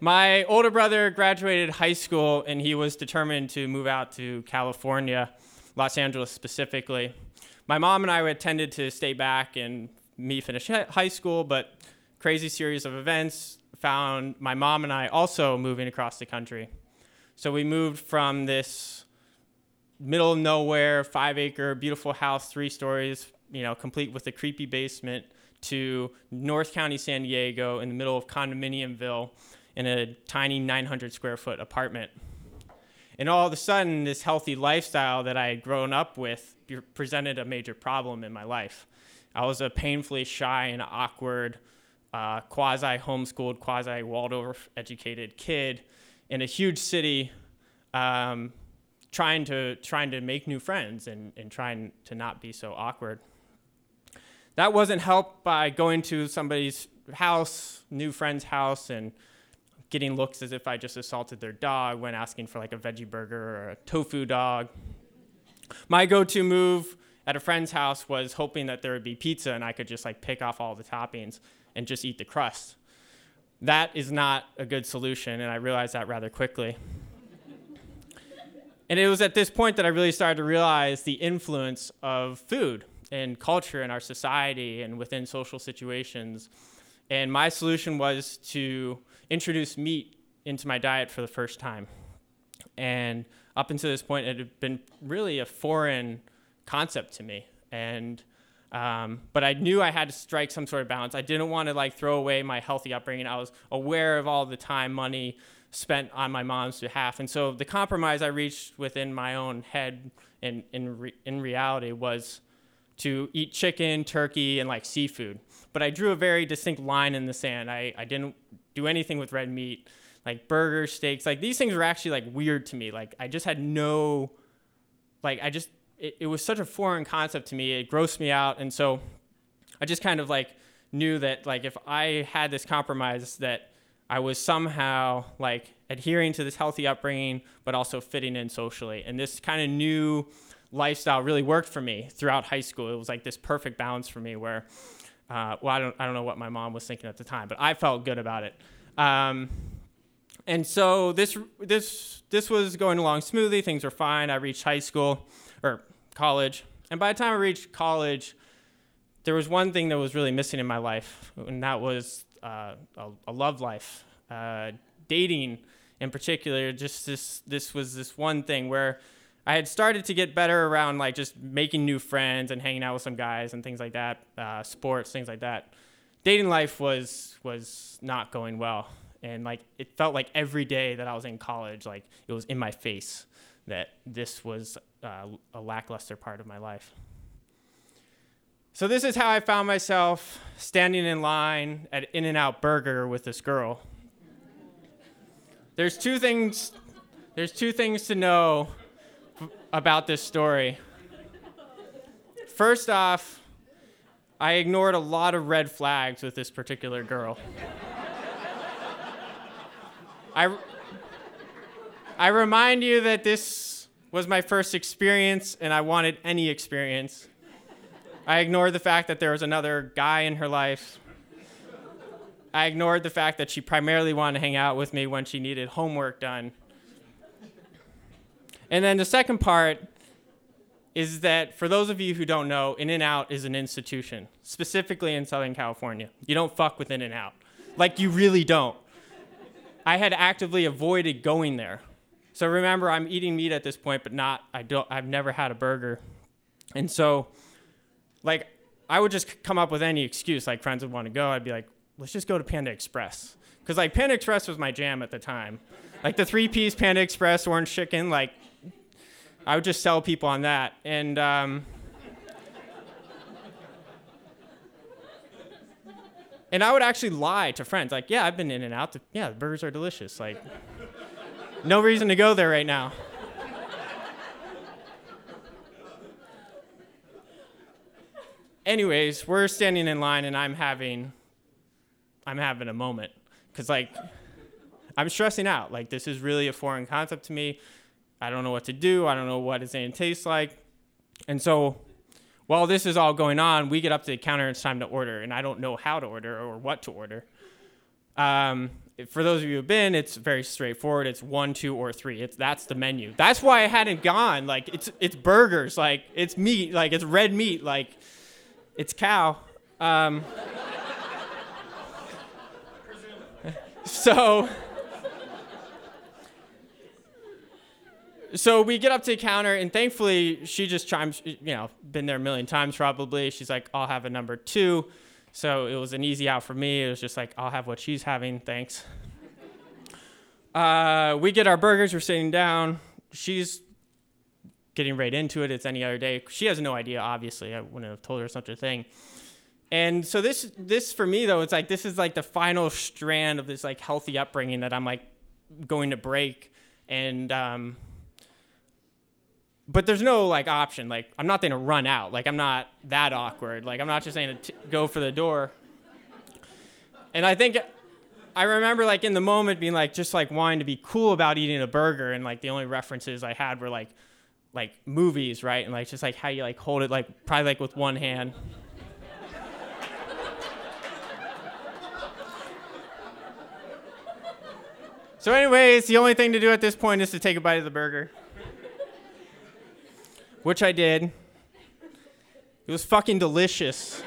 My older brother graduated high school and he was determined to move out to California, Los Angeles specifically. My mom and I intended to stay back and me finish high school, but crazy series of events found my mom and I also moving across the country. So we moved from this middle of nowhere, 5-acre, beautiful house, 3 stories, complete with a creepy basement, to North County, San Diego, in the middle of Condominiumville, in a tiny 900-square-foot apartment. And all of a sudden, this healthy lifestyle that I had grown up with presented a major problem in my life. I was a painfully shy and awkward, quasi-homeschooled, quasi-Waldorf-educated kid in a huge city, trying to make new friends and trying to not be so awkward. That wasn't helped by going to somebody's house, new friend's house, and getting looks as if I just assaulted their dog when asking for like a veggie burger or a tofu dog. My go-to move at a friend's house was hoping that there would be pizza and I could just like pick off all the toppings and just eat the crust. That is not a good solution, and I realized that rather quickly. And it was at this point that I really started to realize the influence of food and culture in our society and within social situations. And my solution was to introduce meat into my diet for the first time. And up until this point, it had been really a foreign concept to me. And but I knew I had to strike some sort of balance. I didn't want to like throw away my healthy upbringing. I was aware of all the time, money spent on my mom's behalf. And so the compromise I reached within my own head and in reality was to eat chicken, turkey, and like seafood. But I drew a very distinct line in the sand. I didn't do anything with red meat, like burgers, steaks. Like these things were actually like weird to me. Like I just had no, like I just, it was such a foreign concept to me. It grossed me out. And so I just kind of like knew that like if I had this compromise that I was somehow like adhering to this healthy upbringing, but also fitting in socially. And this kind of new lifestyle really worked for me throughout high school. It was like this perfect balance for me where, I don't know what my mom was thinking at the time, but I felt good about it. And so this was going along smoothly. Things were fine. I reached high school or college. And by the time I reached college, there was one thing that was really missing in my life, and that was a love life, dating in particular. Just this was this one thing where I had started to get better around like just making new friends and hanging out with some guys and things like that, sports, things like that. Dating life was not going well, And like, it felt like every day that I was in college, like it was in my face that this was a lackluster part of my life. So this is how I found myself standing in line at In-N-Out Burger with this girl. There's two things to know about this story. First off, I ignored a lot of red flags with this particular girl. I remind you that this was my first experience, and I wanted any experience. I ignored the fact that there was another guy in her life. I ignored the fact that she primarily wanted to hang out with me when she needed homework done. And then the second part is that, for those of you who don't know, In-N-Out is an institution, specifically in Southern California. You don't fuck with In-N-Out. Like, you really don't. I had actively avoided going there. So remember, I'm eating meat at this point, but I've never had a burger. And so, like, I would just come up with any excuse. Like, friends would want to go. I'd be like, let's just go to Panda Express. Because, like, Panda Express was my jam at the time. Like, the 3-piece Panda Express, orange chicken, like, I would just sell people on that. And and I would actually lie to friends. Like, yeah, I've been in and out. Yeah, the burgers are delicious. Like, no reason to go there right now. Anyways, we're standing in line, and I'm having a moment. Because, like, I'm stressing out. Like, this is really a foreign concept to me. I don't know what to do. I don't know what it's going to taste like. And so while this is all going on, we get up to the counter and it's time to order. And I don't know how to order or what to order. For those of you who have been, it's very straightforward. It's 1, 2, or 3. That's the menu. That's why I hadn't gone. Like, it's burgers. Like, it's meat. Like, it's red meat. Like, it's cow. So we get up to the counter, and thankfully she just chimes, you know, been there a million times probably. She's like, I'll have a number 2. So it was an easy out for me. It was just like, I'll have what she's having, thanks. We get our burgers, we're sitting down. She's getting right into it. It's any other day. She has no idea, obviously. I wouldn't have told her such a thing. And so this for me, though, it's like this is like the final strand of this like healthy upbringing that I'm like going to break. And but there's no, like, option. Like, I'm not going to run out. Like, I'm not that awkward. Like, I'm not just saying to go for the door. And I think I remember, like, in the moment being, like, just, like, wanting to be cool about eating a burger. And, like, the only references I had were, like movies, right? And, like, just, like, how you, like, hold it, like, probably, like, with one hand. So, anyways, the only thing to do at this point is to take a bite of the burger. Which I did. It was fucking delicious.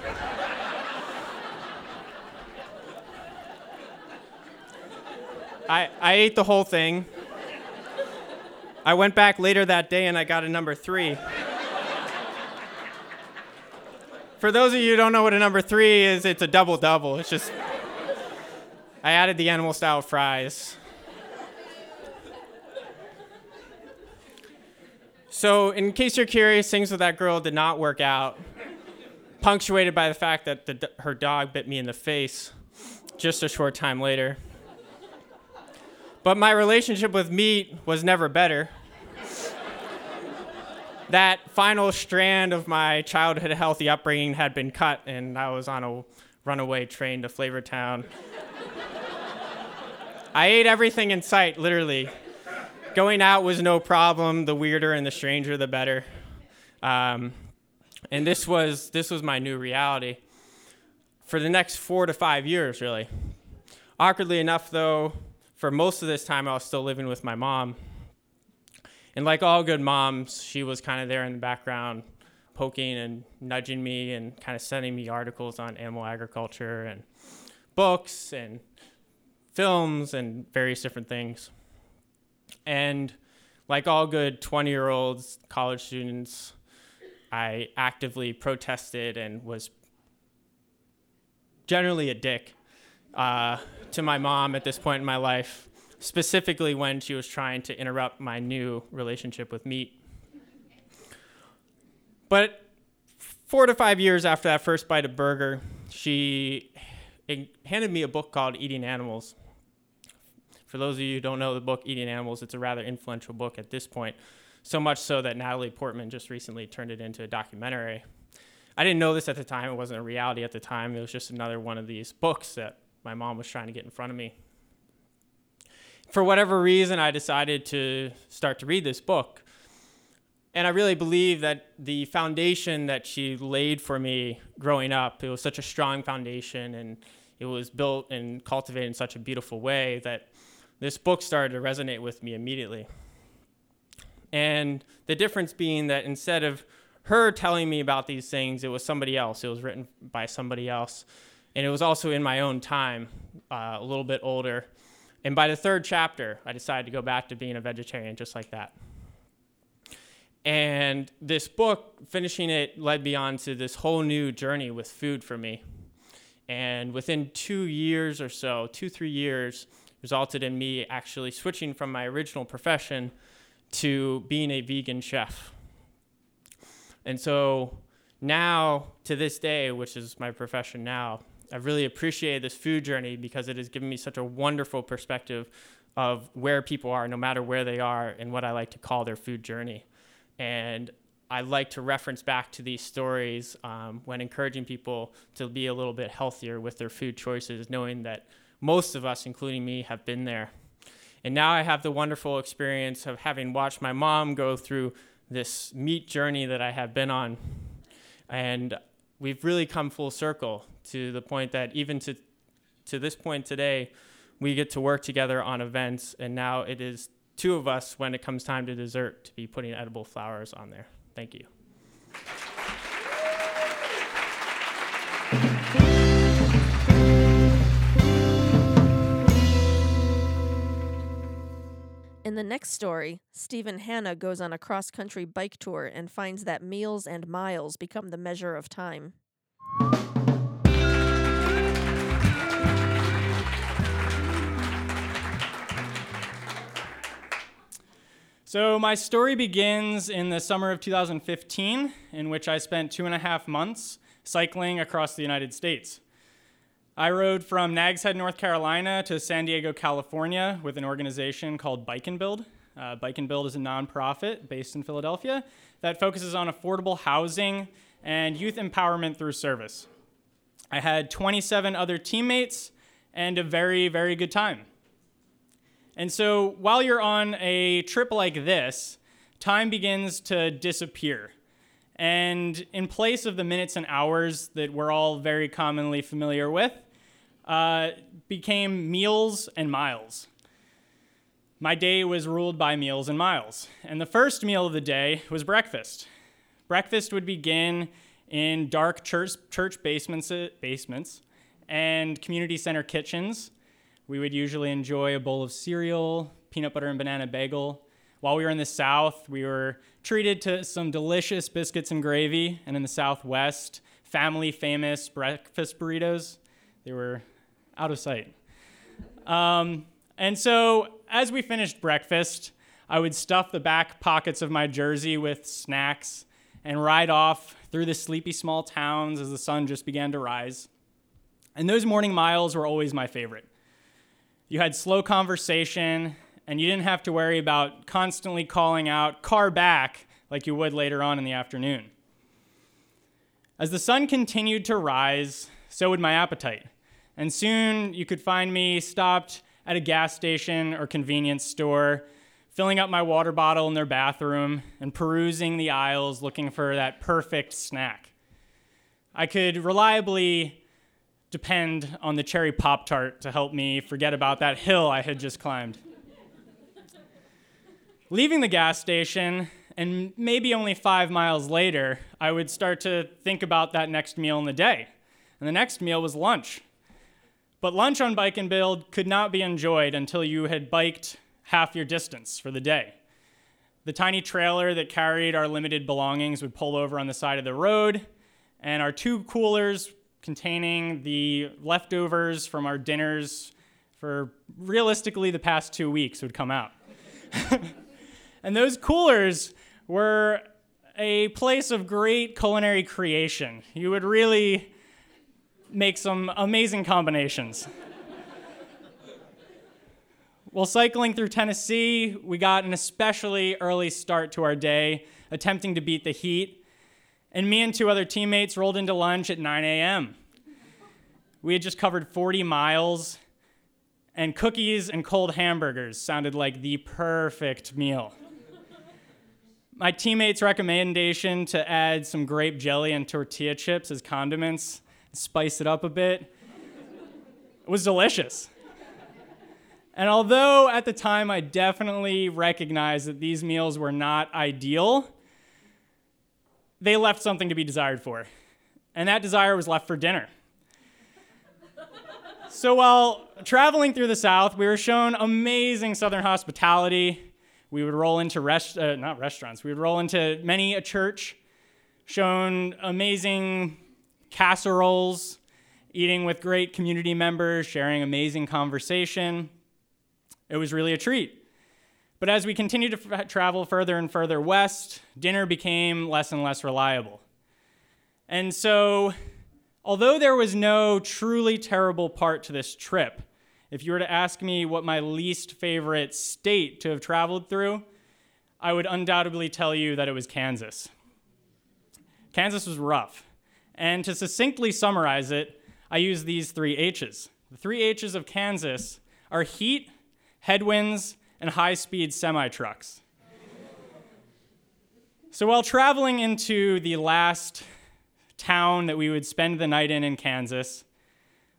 I ate the whole thing. I went back later that day and I got a number 3. For those of you who don't know what a number 3 is, it's a double-double. It's just, I added the animal style fries. So in case you're curious, things with that girl did not work out, punctuated by the fact that her dog bit me in the face just a short time later. But my relationship with meat was never better. That final strand of my childhood healthy upbringing had been cut, and I was on a runaway train to Flavortown. I ate everything in sight, literally. Going out was no problem. The weirder and the stranger, the better. And this was my new reality for the next 4 to 5 years, really. Awkwardly enough, though, for most of this time, I was still living with my mom. And like all good moms, she was kind of there in the background, poking and nudging me and kind of sending me articles on animal agriculture and books and films and various different things. And like all good 20-year-olds, college students, I actively protested and was generally a dick to my mom at this point in my life, specifically when she was trying to interrupt my new relationship with meat. But 4 to 5 years after that first bite of burger, she handed me a book called Eating Animals. For those of you who don't know the book Eating Animals, it's a rather influential book at this point, so much so that Natalie Portman just recently turned it into a documentary. I didn't know this at the time. It wasn't a reality at the time. It was just another one of these books that my mom was trying to get in front of me. For whatever reason, I decided to start to read this book. And I really believe that the foundation that she laid for me growing up, it was such a strong foundation, and it was built and cultivated in such a beautiful way that this book started to resonate with me immediately. And the difference being that instead of her telling me about these things, it was somebody else. It was written by somebody else. And it was also in my own time, a little bit older. And by the third chapter, I decided to go back to being a vegetarian just like that. And this book, finishing it, led me on to this whole new journey with food for me. And within 2 years or so, 2-3 years, resulted in me actually switching from my original profession to being a vegan chef. And so now, to this day, which is my profession now, I've really appreciated this food journey because it has given me such a wonderful perspective of where people are, no matter where they are, and what I like to call their food journey. And I like to reference back to these stories when encouraging people to be a little bit healthier with their food choices, knowing that most of us, including me, have been there. And now I have the wonderful experience of having watched my mom go through this meat journey that I have been on. And we've really come full circle to the point that even to this point today, we get to work together on events. And now it is two of us, when it comes time to dessert, to be putting edible flowers on there. Thank you. In the next story, Steve and Hannah goes on a cross-country bike tour and finds that meals and miles become the measure of time. So my story begins in the summer of 2015, in which I spent 2.5 months cycling across the United States. I rode from Nags Head, North Carolina to San Diego, California with an organization called Bike and Build. Bike and Build is a nonprofit based in Philadelphia that focuses on affordable housing and youth empowerment through service. I had 27 other teammates and a very, very good time. And so while you're on a trip like this, time begins to disappear. And in place of the minutes and hours that we're all very commonly familiar with, became meals and miles. My day was ruled by meals and miles. And the first meal of the day was breakfast. Breakfast would begin in dark church basements and community center kitchens. We would usually enjoy a bowl of cereal, peanut butter and banana bagel. While we were in the South, we were treated to some delicious biscuits and gravy. And in the Southwest, family famous breakfast burritos. They were out of sight. And so as we finished breakfast, I would stuff the back pockets of my jersey with snacks and ride off through the sleepy small towns as the sun just began to rise. And those morning miles were always my favorite. You had slow conversation, and you didn't have to worry about constantly calling out, car back, like you would later on in the afternoon. As the sun continued to rise, so would my appetite. And soon you could find me stopped at a gas station or convenience store, filling up my water bottle in their bathroom and perusing the aisles looking for that perfect snack. I could reliably depend on the cherry Pop-Tart to help me forget about that hill I had just climbed. Leaving the gas station, and maybe only 5 miles later, I would start to think about that next meal in the day. And the next meal was lunch. But lunch on Bike and Build could not be enjoyed until you had biked half your distance for the day. The tiny trailer that carried our limited belongings would pull over on the side of the road, and our 2 coolers containing the leftovers from our dinners for realistically the past 2 weeks would come out. And those coolers were a place of great culinary creation. You would really make some amazing combinations. Well, cycling through Tennessee, we got an especially early start to our day, attempting to beat the heat. And me and two other teammates rolled into lunch at 9 a.m. We had just covered 40 miles, and cookies and cold hamburgers sounded like the perfect meal. My teammates' recommendation to add some grape jelly and tortilla chips as condiments, spice it up a bit, was delicious. And although at the time I definitely recognized that these meals were not ideal, they left something to be desired for. And that desire was left for dinner. So while traveling through the South, we were shown amazing Southern hospitality. We would roll into many a church, shown amazing casseroles, eating with great community members, sharing amazing conversation. It was really a treat. But as we continued to travel further and further west, dinner became less and less reliable. And so, although there was no truly terrible part to this trip, if you were to ask me what my least favorite state to have traveled through, I would undoubtedly tell you that it was Kansas. Kansas was rough. And to succinctly summarize it, I use these three H's. The three H's of Kansas are heat, headwinds, and high-speed semi-trucks. So while traveling into the last town that we would spend the night in Kansas,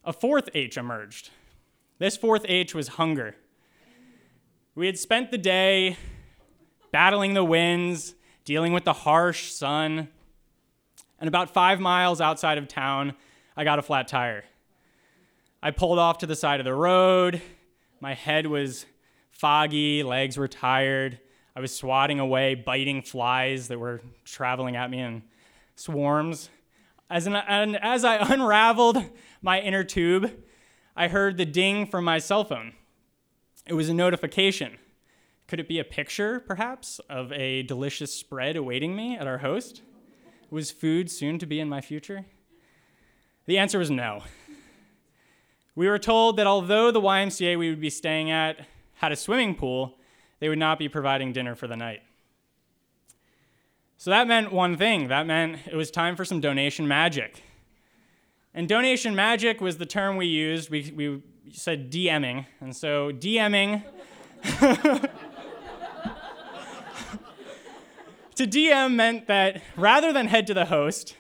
a fourth H emerged. This fourth H was hunger. We had spent the day battling the winds, dealing with the harsh sun, and about 5 miles outside of town, I got a flat tire. I pulled off to the side of the road. My head was foggy, legs were tired. I was swatting away, biting flies that were traveling at me in swarms. As I unraveled my inner tube, I heard the ding from my cell phone. It was a notification. Could it be a picture, perhaps, of a delicious spread awaiting me at our host? Was food soon to be in my future? The answer was no. We were told that although the YMCA we would be staying at had a swimming pool, they would not be providing dinner for the night. So that meant one thing. That meant it was time for some donation magic. And donation magic was the term we used. We said DMing. And so DMing, to DM meant that rather than head to the host,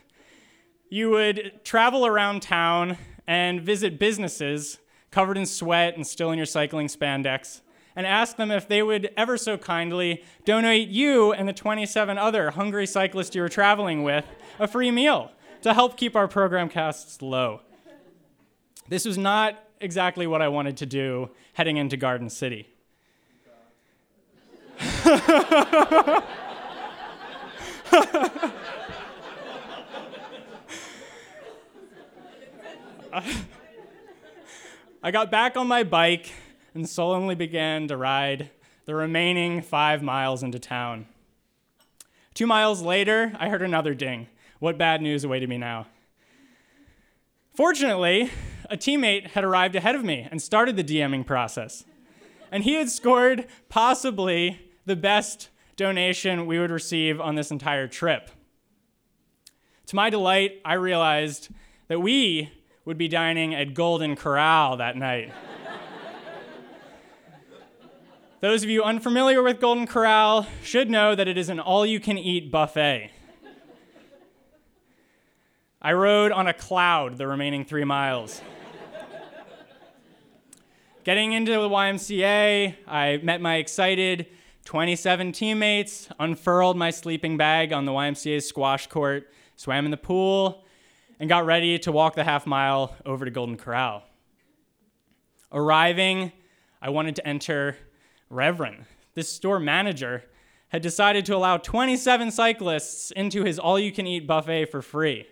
you would travel around town and visit businesses covered in sweat and still in your cycling spandex, and ask them if they would ever so kindly donate you and the 27 other hungry cyclists you were traveling with a free meal to help keep our program costs low. This was not exactly what I wanted to do heading into Garden City. I got back on my bike and solemnly began to ride the remaining 5 miles into town. 2 miles later, I heard another ding. What bad news awaited me now? Fortunately, a teammate had arrived ahead of me and started the DMing process. And he had scored possibly the best donation we would receive on this entire trip. To my delight, I realized that we would be dining at Golden Corral that night. Those of you unfamiliar with Golden Corral should know that it is an all-you-can-eat buffet. I rode on a cloud the remaining 3 miles. Getting into the YMCA, I met my excited 27 teammates, unfurled my sleeping bag on the YMCA's squash court, swam in the pool, and got ready to walk the half mile over to Golden Corral. Arriving, I wanted to enter Reverend. This store manager had decided to allow 27 cyclists into his all-you-can-eat buffet for free.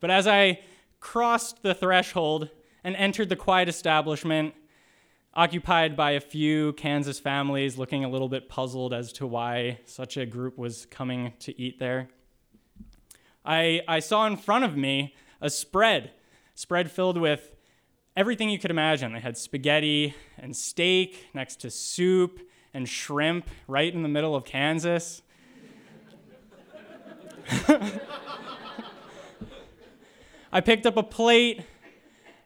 But as I crossed the threshold and entered the quiet establishment, occupied by a few Kansas families looking a little bit puzzled as to why such a group was coming to eat there. I saw in front of me a spread filled with everything you could imagine. They had spaghetti and steak next to soup and shrimp right in the middle of Kansas. I picked up a plate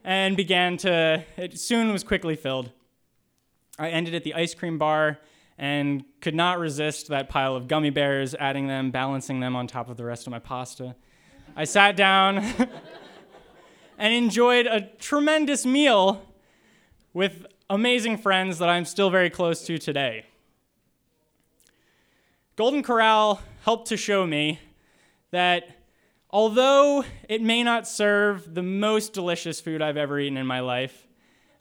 and it soon was quickly filled. I ended at the ice cream bar and could not resist that pile of gummy bears, adding them, balancing them on top of the rest of my pasta. I sat down and enjoyed a tremendous meal with amazing friends that I'm still very close to today. Golden Corral helped to show me that although it may not serve the most delicious food I've ever eaten in my life,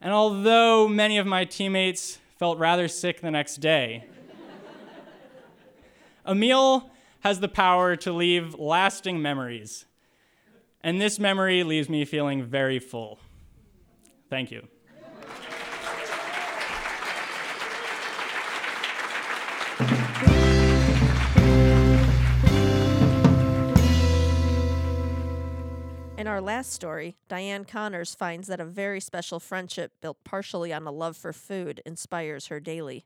and although many of my teammates felt rather sick the next day, a meal has the power to leave lasting memories. And this memory leaves me feeling very full. Thank you. In our last story, Diane Connors finds that a very special friendship built partially on a love for food inspires her daily.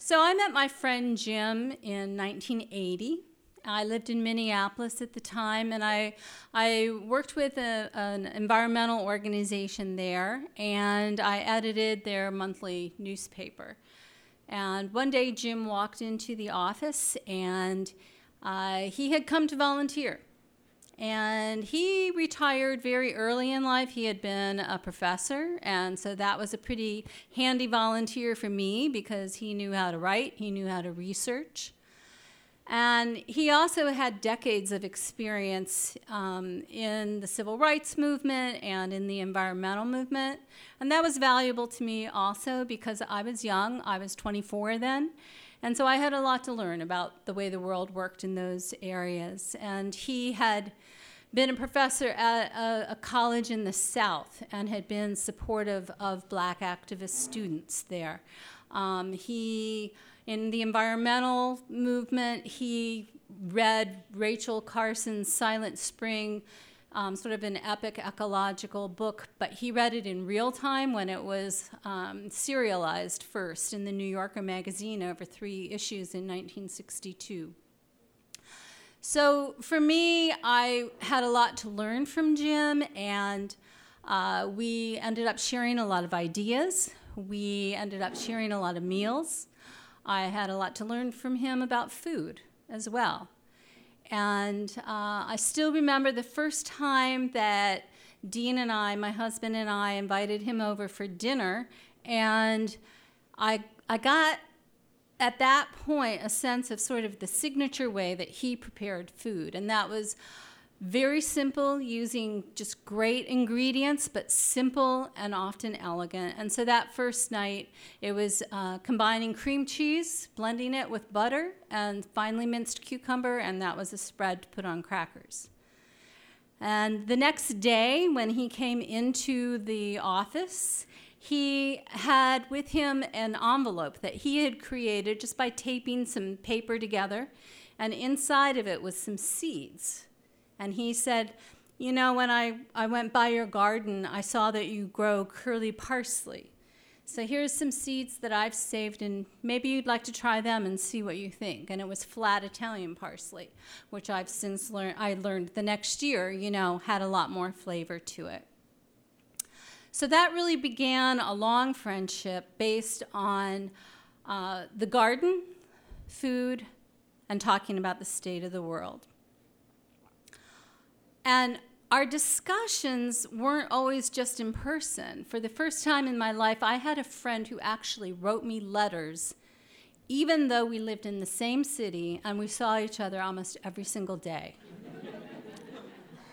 So I met my friend Jim in 1980. I lived in Minneapolis at the time, and I worked with an environmental organization there, and I edited their monthly newspaper. And one day Jim walked into the office, and he had come to volunteer. And he retired very early in life. He had been a professor, and so that was a pretty handy volunteer for me because he knew how to write, he knew how to research. And he also had decades of experience in the civil rights movement and in the environmental movement. And that was valuable to me also because I was young. I was 24 then. And so I had a lot to learn about the way the world worked in those areas. And he had been a professor at a college in the South and had been supportive of black activist students there. In the environmental movement, he read Rachel Carson's Silent Spring, sort of an epic ecological book, but he read it in real time when it was serialized first in the New Yorker magazine over 3 issues in 1962. So for me, I had a lot to learn from Jim, and we ended up sharing a lot of ideas. We ended up sharing a lot of meals. I had a lot to learn from him about food as well. And I still remember the first time that Dean and I, my husband and I, invited him over for dinner. And I got, at that point, a sense of sort of the signature way that he prepared food. And that was very simple, using just great ingredients, but simple and often elegant. And so that first night, it was combining cream cheese, blending it with butter, and finely minced cucumber, and that was a spread to put on crackers. And the next day, when he came into the office, he had with him an envelope that he had created just by taping some paper together, and inside of it was some seeds. And he said, you know, when I went by your garden, I saw that you grow curly parsley. So here's some seeds that I've saved, and maybe you'd like to try them and see what you think. And it was flat Italian parsley, which I've since learned, I learned the next year, you know, had a lot more flavor to it. So that really began a long friendship based on the garden, food, and talking about the state of the world. And our discussions weren't always just in person. For the first time in my life, I had a friend who actually wrote me letters, even though we lived in the same city and we saw each other almost every single day.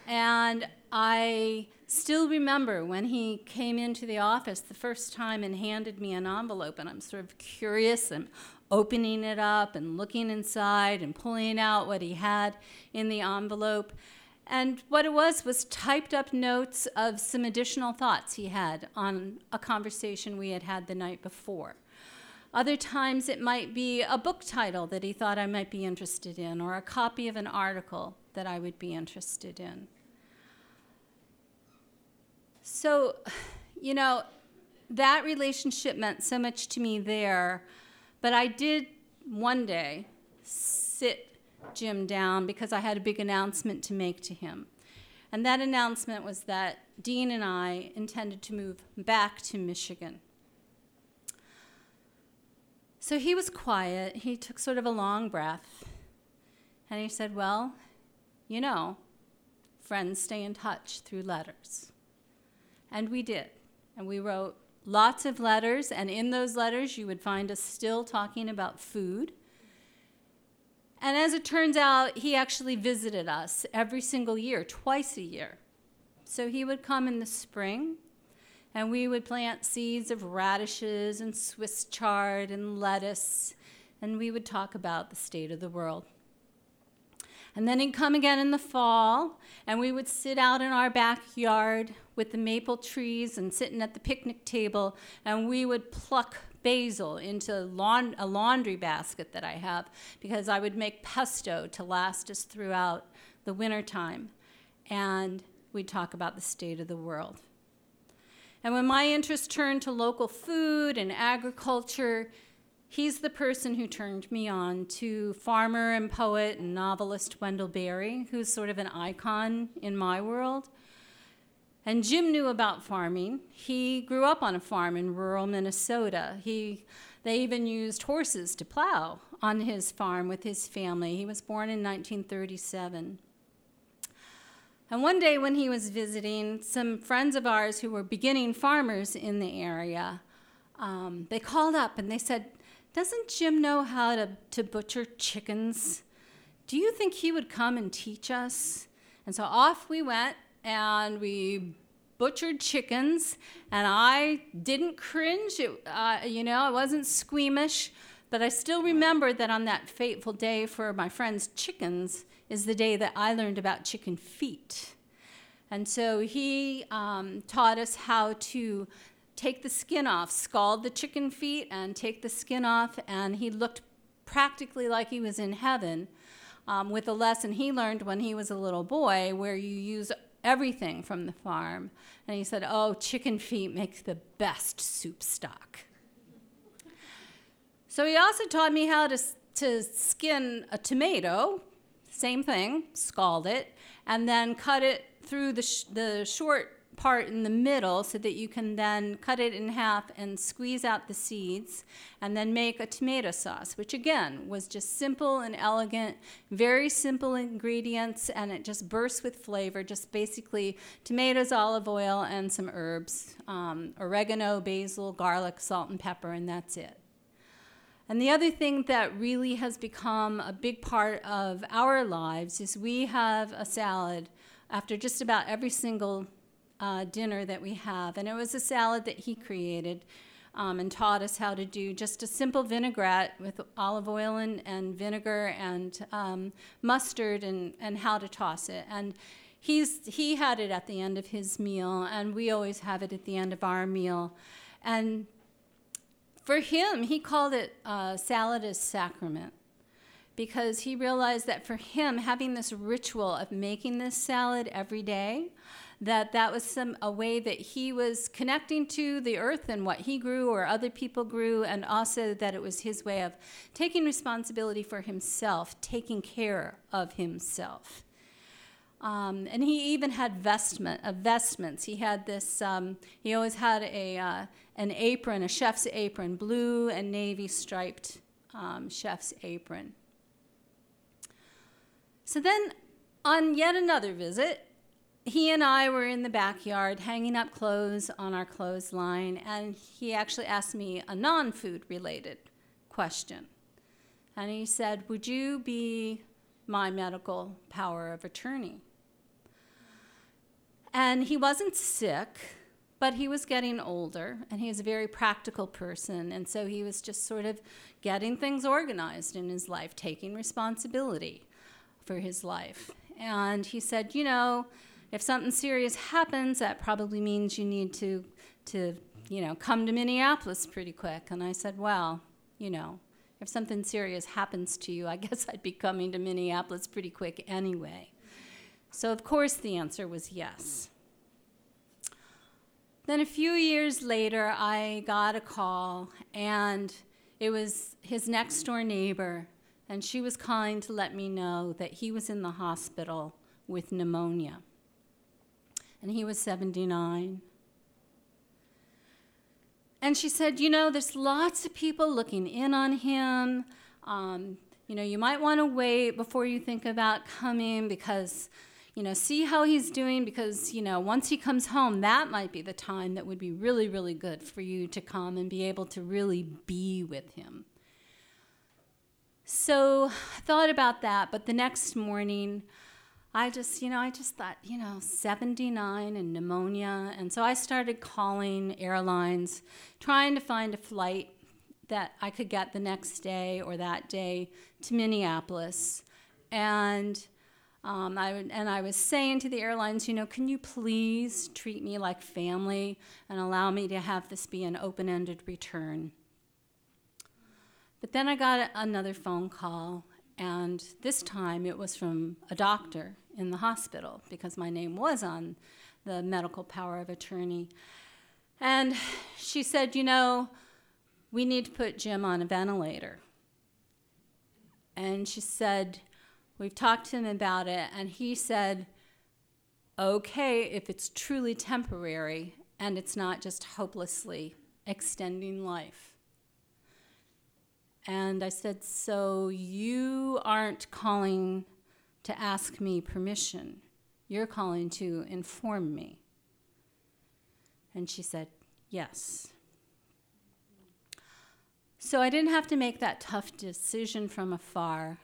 And I still remember when he came into the office the first time and handed me an envelope, and I'm sort of curious and opening it up and looking inside and pulling out what he had in the envelope. And what it was typed up notes of some additional thoughts he had on a conversation we had had the night before. Other times it might be a book title that he thought I might be interested in, or a copy of an article that I would be interested in. So, you know, that relationship meant so much to me there, but I did one day sit Jim down because I had a big announcement to make to him. And that announcement was that Dean and I intended to move back to Michigan. So he was quiet. He took sort of a long breath. And he said, well, you know, friends stay in touch through letters. And we did. And we wrote lots of letters. And in those letters, you would find us still talking about food. And as it turns out, he actually visited us every single year, twice a year. So he would come in the spring, and we would plant seeds of radishes and Swiss chard and lettuce, and we would talk about the state of the world. And then he'd come again in the fall, and we would sit out in our backyard with the maple trees and sitting at the picnic table, and we would pluck basil into a laundry basket that I have, because I would make pesto to last us throughout the wintertime. And we'd talk about the state of the world. And when my interest turned to local food and agriculture, he's the person who turned me on to farmer and poet and novelist Wendell Berry, who's sort of an icon in my world. And Jim knew about farming. He grew up on a farm in rural Minnesota. They even used horses to plow on his farm with his family. He was born in 1937. And one day when he was visiting, some friends of ours who were beginning farmers in the area, they called up and they said, doesn't Jim know how to butcher chickens? Do you think he would come and teach us? And so off we went. And we butchered chickens, and I didn't cringe. I wasn't squeamish, but I still remember that on that fateful day for my friend's chickens is the day that I learned about chicken feet. And so he taught us how to take the skin off, scald the chicken feet, and take the skin off, and he looked practically like he was in heaven with a lesson he learned when he was a little boy where you use everything from the farm. And he said, oh, chicken feet makes the best soup stock. So he also taught me how to skin a tomato, same thing, scald it, and then cut it through the short part in the middle so that you can then cut it in half and squeeze out the seeds and then make a tomato sauce, which again was just simple and elegant, very simple ingredients, and it just bursts with flavor, just basically tomatoes, olive oil, and some herbs, oregano, basil, garlic, salt, and pepper, and that's it. And the other thing that really has become a big part of our lives is we have a salad after just about every single dinner that we have. And it was a salad that he created and taught us how to do, just a simple vinaigrette with olive oil and vinegar and mustard and how to toss it. And he had it at the end of his meal, and we always have it at the end of our meal. And for him, he called it salad as sacrament, because he realized that for him, having this ritual of making this salad every day, that was a way that he was connecting to the earth and what he grew or other people grew, and also that it was his way of taking responsibility for himself, taking care of himself. And he even had vestments. He had this. He always had an apron, a chef's apron, blue and navy striped chef's apron. So then, on yet another visit, he and I were in the backyard hanging up clothes on our clothesline, and he actually asked me a non-food related question. And he said, would you be my medical power of attorney? And he wasn't sick, but he was getting older, and he was a very practical person, and so he was just sort of getting things organized in his life, taking responsibility for his life. And he said, you know, if something serious happens, that probably means you need to you know, come to Minneapolis pretty quick. And I said, well, you know, if something serious happens to you, I guess I'd be coming to Minneapolis pretty quick anyway. So, of course, the answer was yes. Then a few years later, I got a call, and it was his next-door neighbor, and she was kind to let me know that he was in the hospital with pneumonia, and he was 79. And she said, you know, there's lots of people looking in on him. You know, you might want to wait before you think about coming because, you know, see how he's doing because, you know, once he comes home, that might be the time that would be really, really good for you to come and be able to really be with him. So I thought about that, but the next morning, I just thought, you know, 79 and pneumonia. And so I started calling airlines, trying to find a flight that I could get the next day or that day to Minneapolis. And I was saying to the airlines, you know, can you please treat me like family and allow me to have this be an open-ended return? But then I got another phone call. And this time it was from a doctor in the hospital because my name was on the medical power of attorney. And she said, you know, we need to put Jim on a ventilator. And she said, we've talked to him about it. And he said, okay, if it's truly temporary and it's not just hopelessly extending life. And I said, so you aren't calling to ask me permission. You're calling to inform me. And she said, yes. So I didn't have to make that tough decision from afar.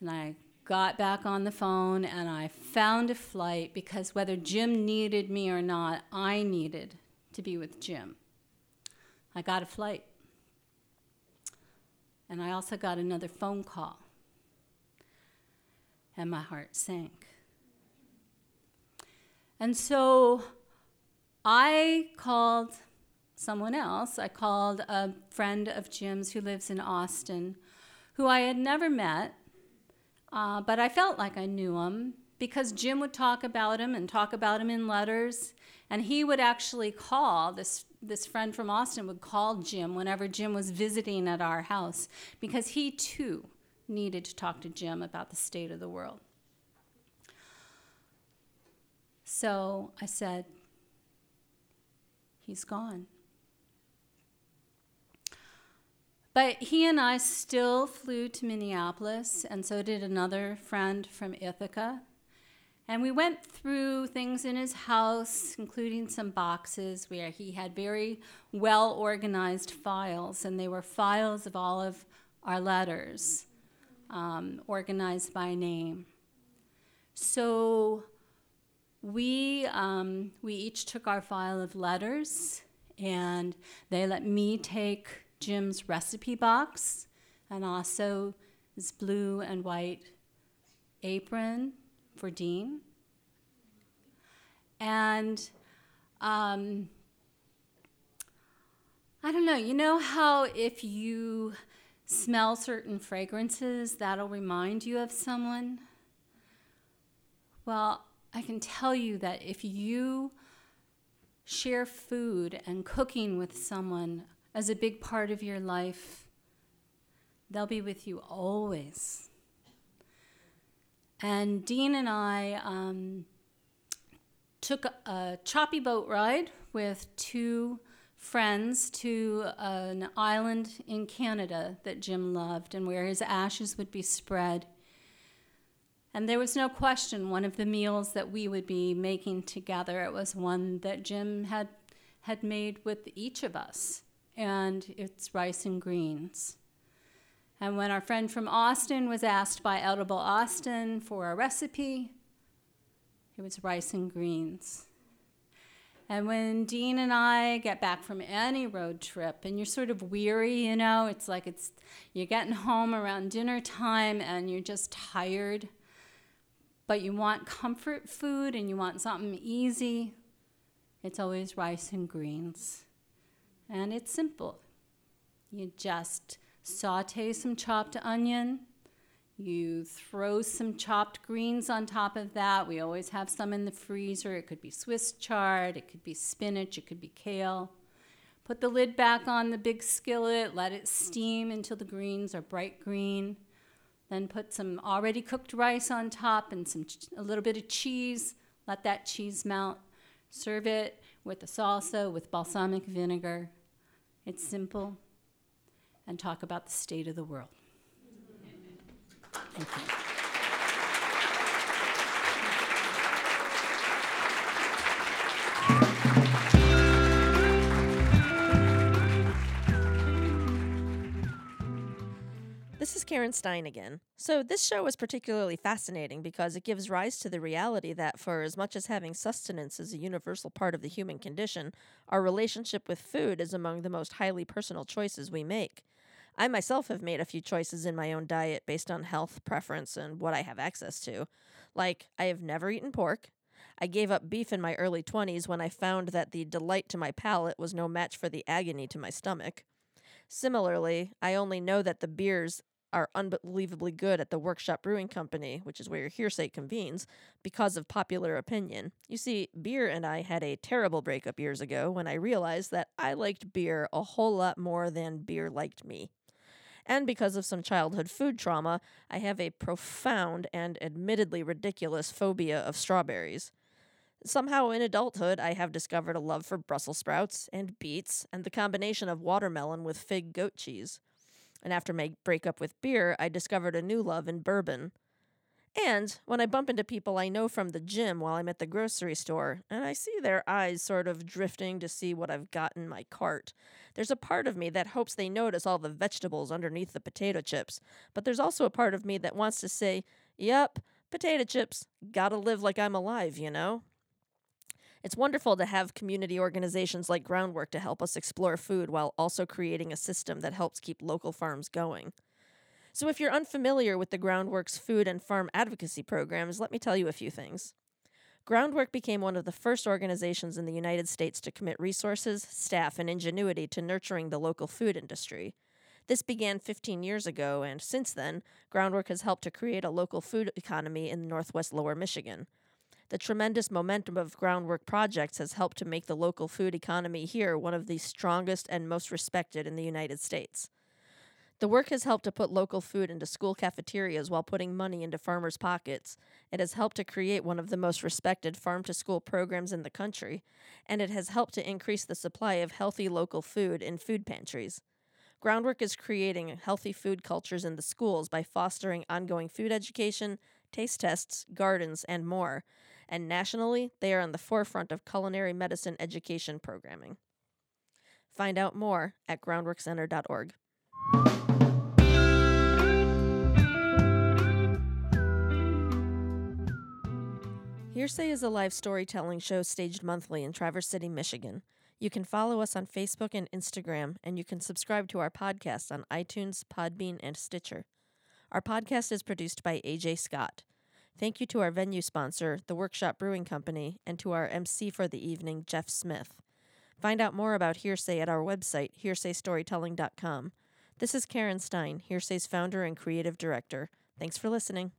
And I got back on the phone and I found a flight because whether Jim needed me or not, I needed to be with Jim. I got a flight. And I also got another phone call, and my heart sank. And so I called someone else. I called a friend of Jim's who lives in Austin, who I had never met, but I felt like I knew him because Jim would talk about him and talk about him in letters, and he would actually call this friend from Austin would call Jim whenever Jim was visiting at our house because he, too, needed to talk to Jim about the state of the world. So I said, he's gone. But he and I still flew to Minneapolis, and so did another friend from Ithaca. And we went through things in his house, including some boxes where he had very well-organized files, and they were files of all of our letters, organized by name. So we each took our file of letters, and they let me take Jim's recipe box, and also his blue and white apron for Dean, and I don't know, you know how if you smell certain fragrances, that'll remind you of someone? Well, I can tell you that if you share food and cooking with someone as a big part of your life, they'll be with you always. And Dean and I took a choppy boat ride with two friends to an island in Canada that Jim loved and where his ashes would be spread. And there was no question one of the meals that we would be making together, it was one that Jim had made with each of us, and it's rice and greens. And when our friend from Austin was asked by Edible Austin for a recipe, It was rice and greens. And when Dean and I get back from any road trip and you're sort of weary, you know, it's like you're getting home around dinner time and you're just tired, but you want comfort food and you want something easy, it's always rice and greens. And it's simple. You just saute some chopped onion, you throw some chopped greens on top of that. We always have some in the freezer. It could be Swiss chard, it could be spinach, it could be kale. Put the lid back on the big skillet, let it steam until the greens are bright green. Then put some already cooked rice on top and a little bit of cheese. Let that cheese melt. Serve it with a salsa, with balsamic vinegar. It's simple. And talk about the state of the world. Thank you. This is Karen Stein again. So this show was particularly fascinating because it gives rise to the reality that for as much as having sustenance is a universal part of the human condition, our relationship with food is among the most highly personal choices we make. I myself have made a few choices in my own diet based on health, preference, and what I have access to. Like, I have never eaten pork. I gave up beef in my early 20s when I found that the delight to my palate was no match for the agony to my stomach. Similarly, I only know that the beers are unbelievably good at the Workshop Brewing Company, which is where your Hearsay convenes, because of popular opinion. You see, beer and I had a terrible breakup years ago when I realized that I liked beer a whole lot more than beer liked me. And because of some childhood food trauma, I have a profound and admittedly ridiculous phobia of strawberries. Somehow in adulthood, I have discovered a love for Brussels sprouts and beets and the combination of watermelon with fig goat cheese. And after my breakup with beer, I discovered a new love in bourbon. And when I bump into people I know from the gym while I'm at the grocery store, and I see their eyes sort of drifting to see what I've got in my cart, there's a part of me that hopes they notice all the vegetables underneath the potato chips. But there's also a part of me that wants to say, yep, potato chips, gotta live like I'm alive, you know? It's wonderful to have community organizations like Groundwork to help us explore food while also creating a system that helps keep local farms going. So if you're unfamiliar with the Groundwork's food and farm advocacy programs, let me tell you a few things. Groundwork became one of the first organizations in the United States to commit resources, staff, and ingenuity to nurturing the local food industry. This began 15 years ago, and since then, Groundwork has helped to create a local food economy in northwest lower Michigan. The tremendous momentum of Groundwork projects has helped to make the local food economy here one of the strongest and most respected in the United States. The work has helped to put local food into school cafeterias while putting money into farmers' pockets. It has helped to create one of the most respected farm-to-school programs in the country, and it has helped to increase the supply of healthy local food in food pantries. Groundwork is creating healthy food cultures in the schools by fostering ongoing food education, taste tests, gardens, and more. And nationally, they are on the forefront of culinary medicine education programming. Find out more at groundworkcenter.org. Hearsay is a live storytelling show staged monthly in Traverse City, Michigan. You can follow us on Facebook and Instagram, and you can subscribe to our podcast on iTunes, Podbean, and Stitcher. Our podcast is produced by AJ Scott. Thank you to our venue sponsor, the Workshop Brewing Company, and to our MC for the evening, Jeff Smith. Find out more about Hearsay at our website, hearsaystorytelling.com. This is Karen Stein, Hearsay's founder and creative director. Thanks for listening.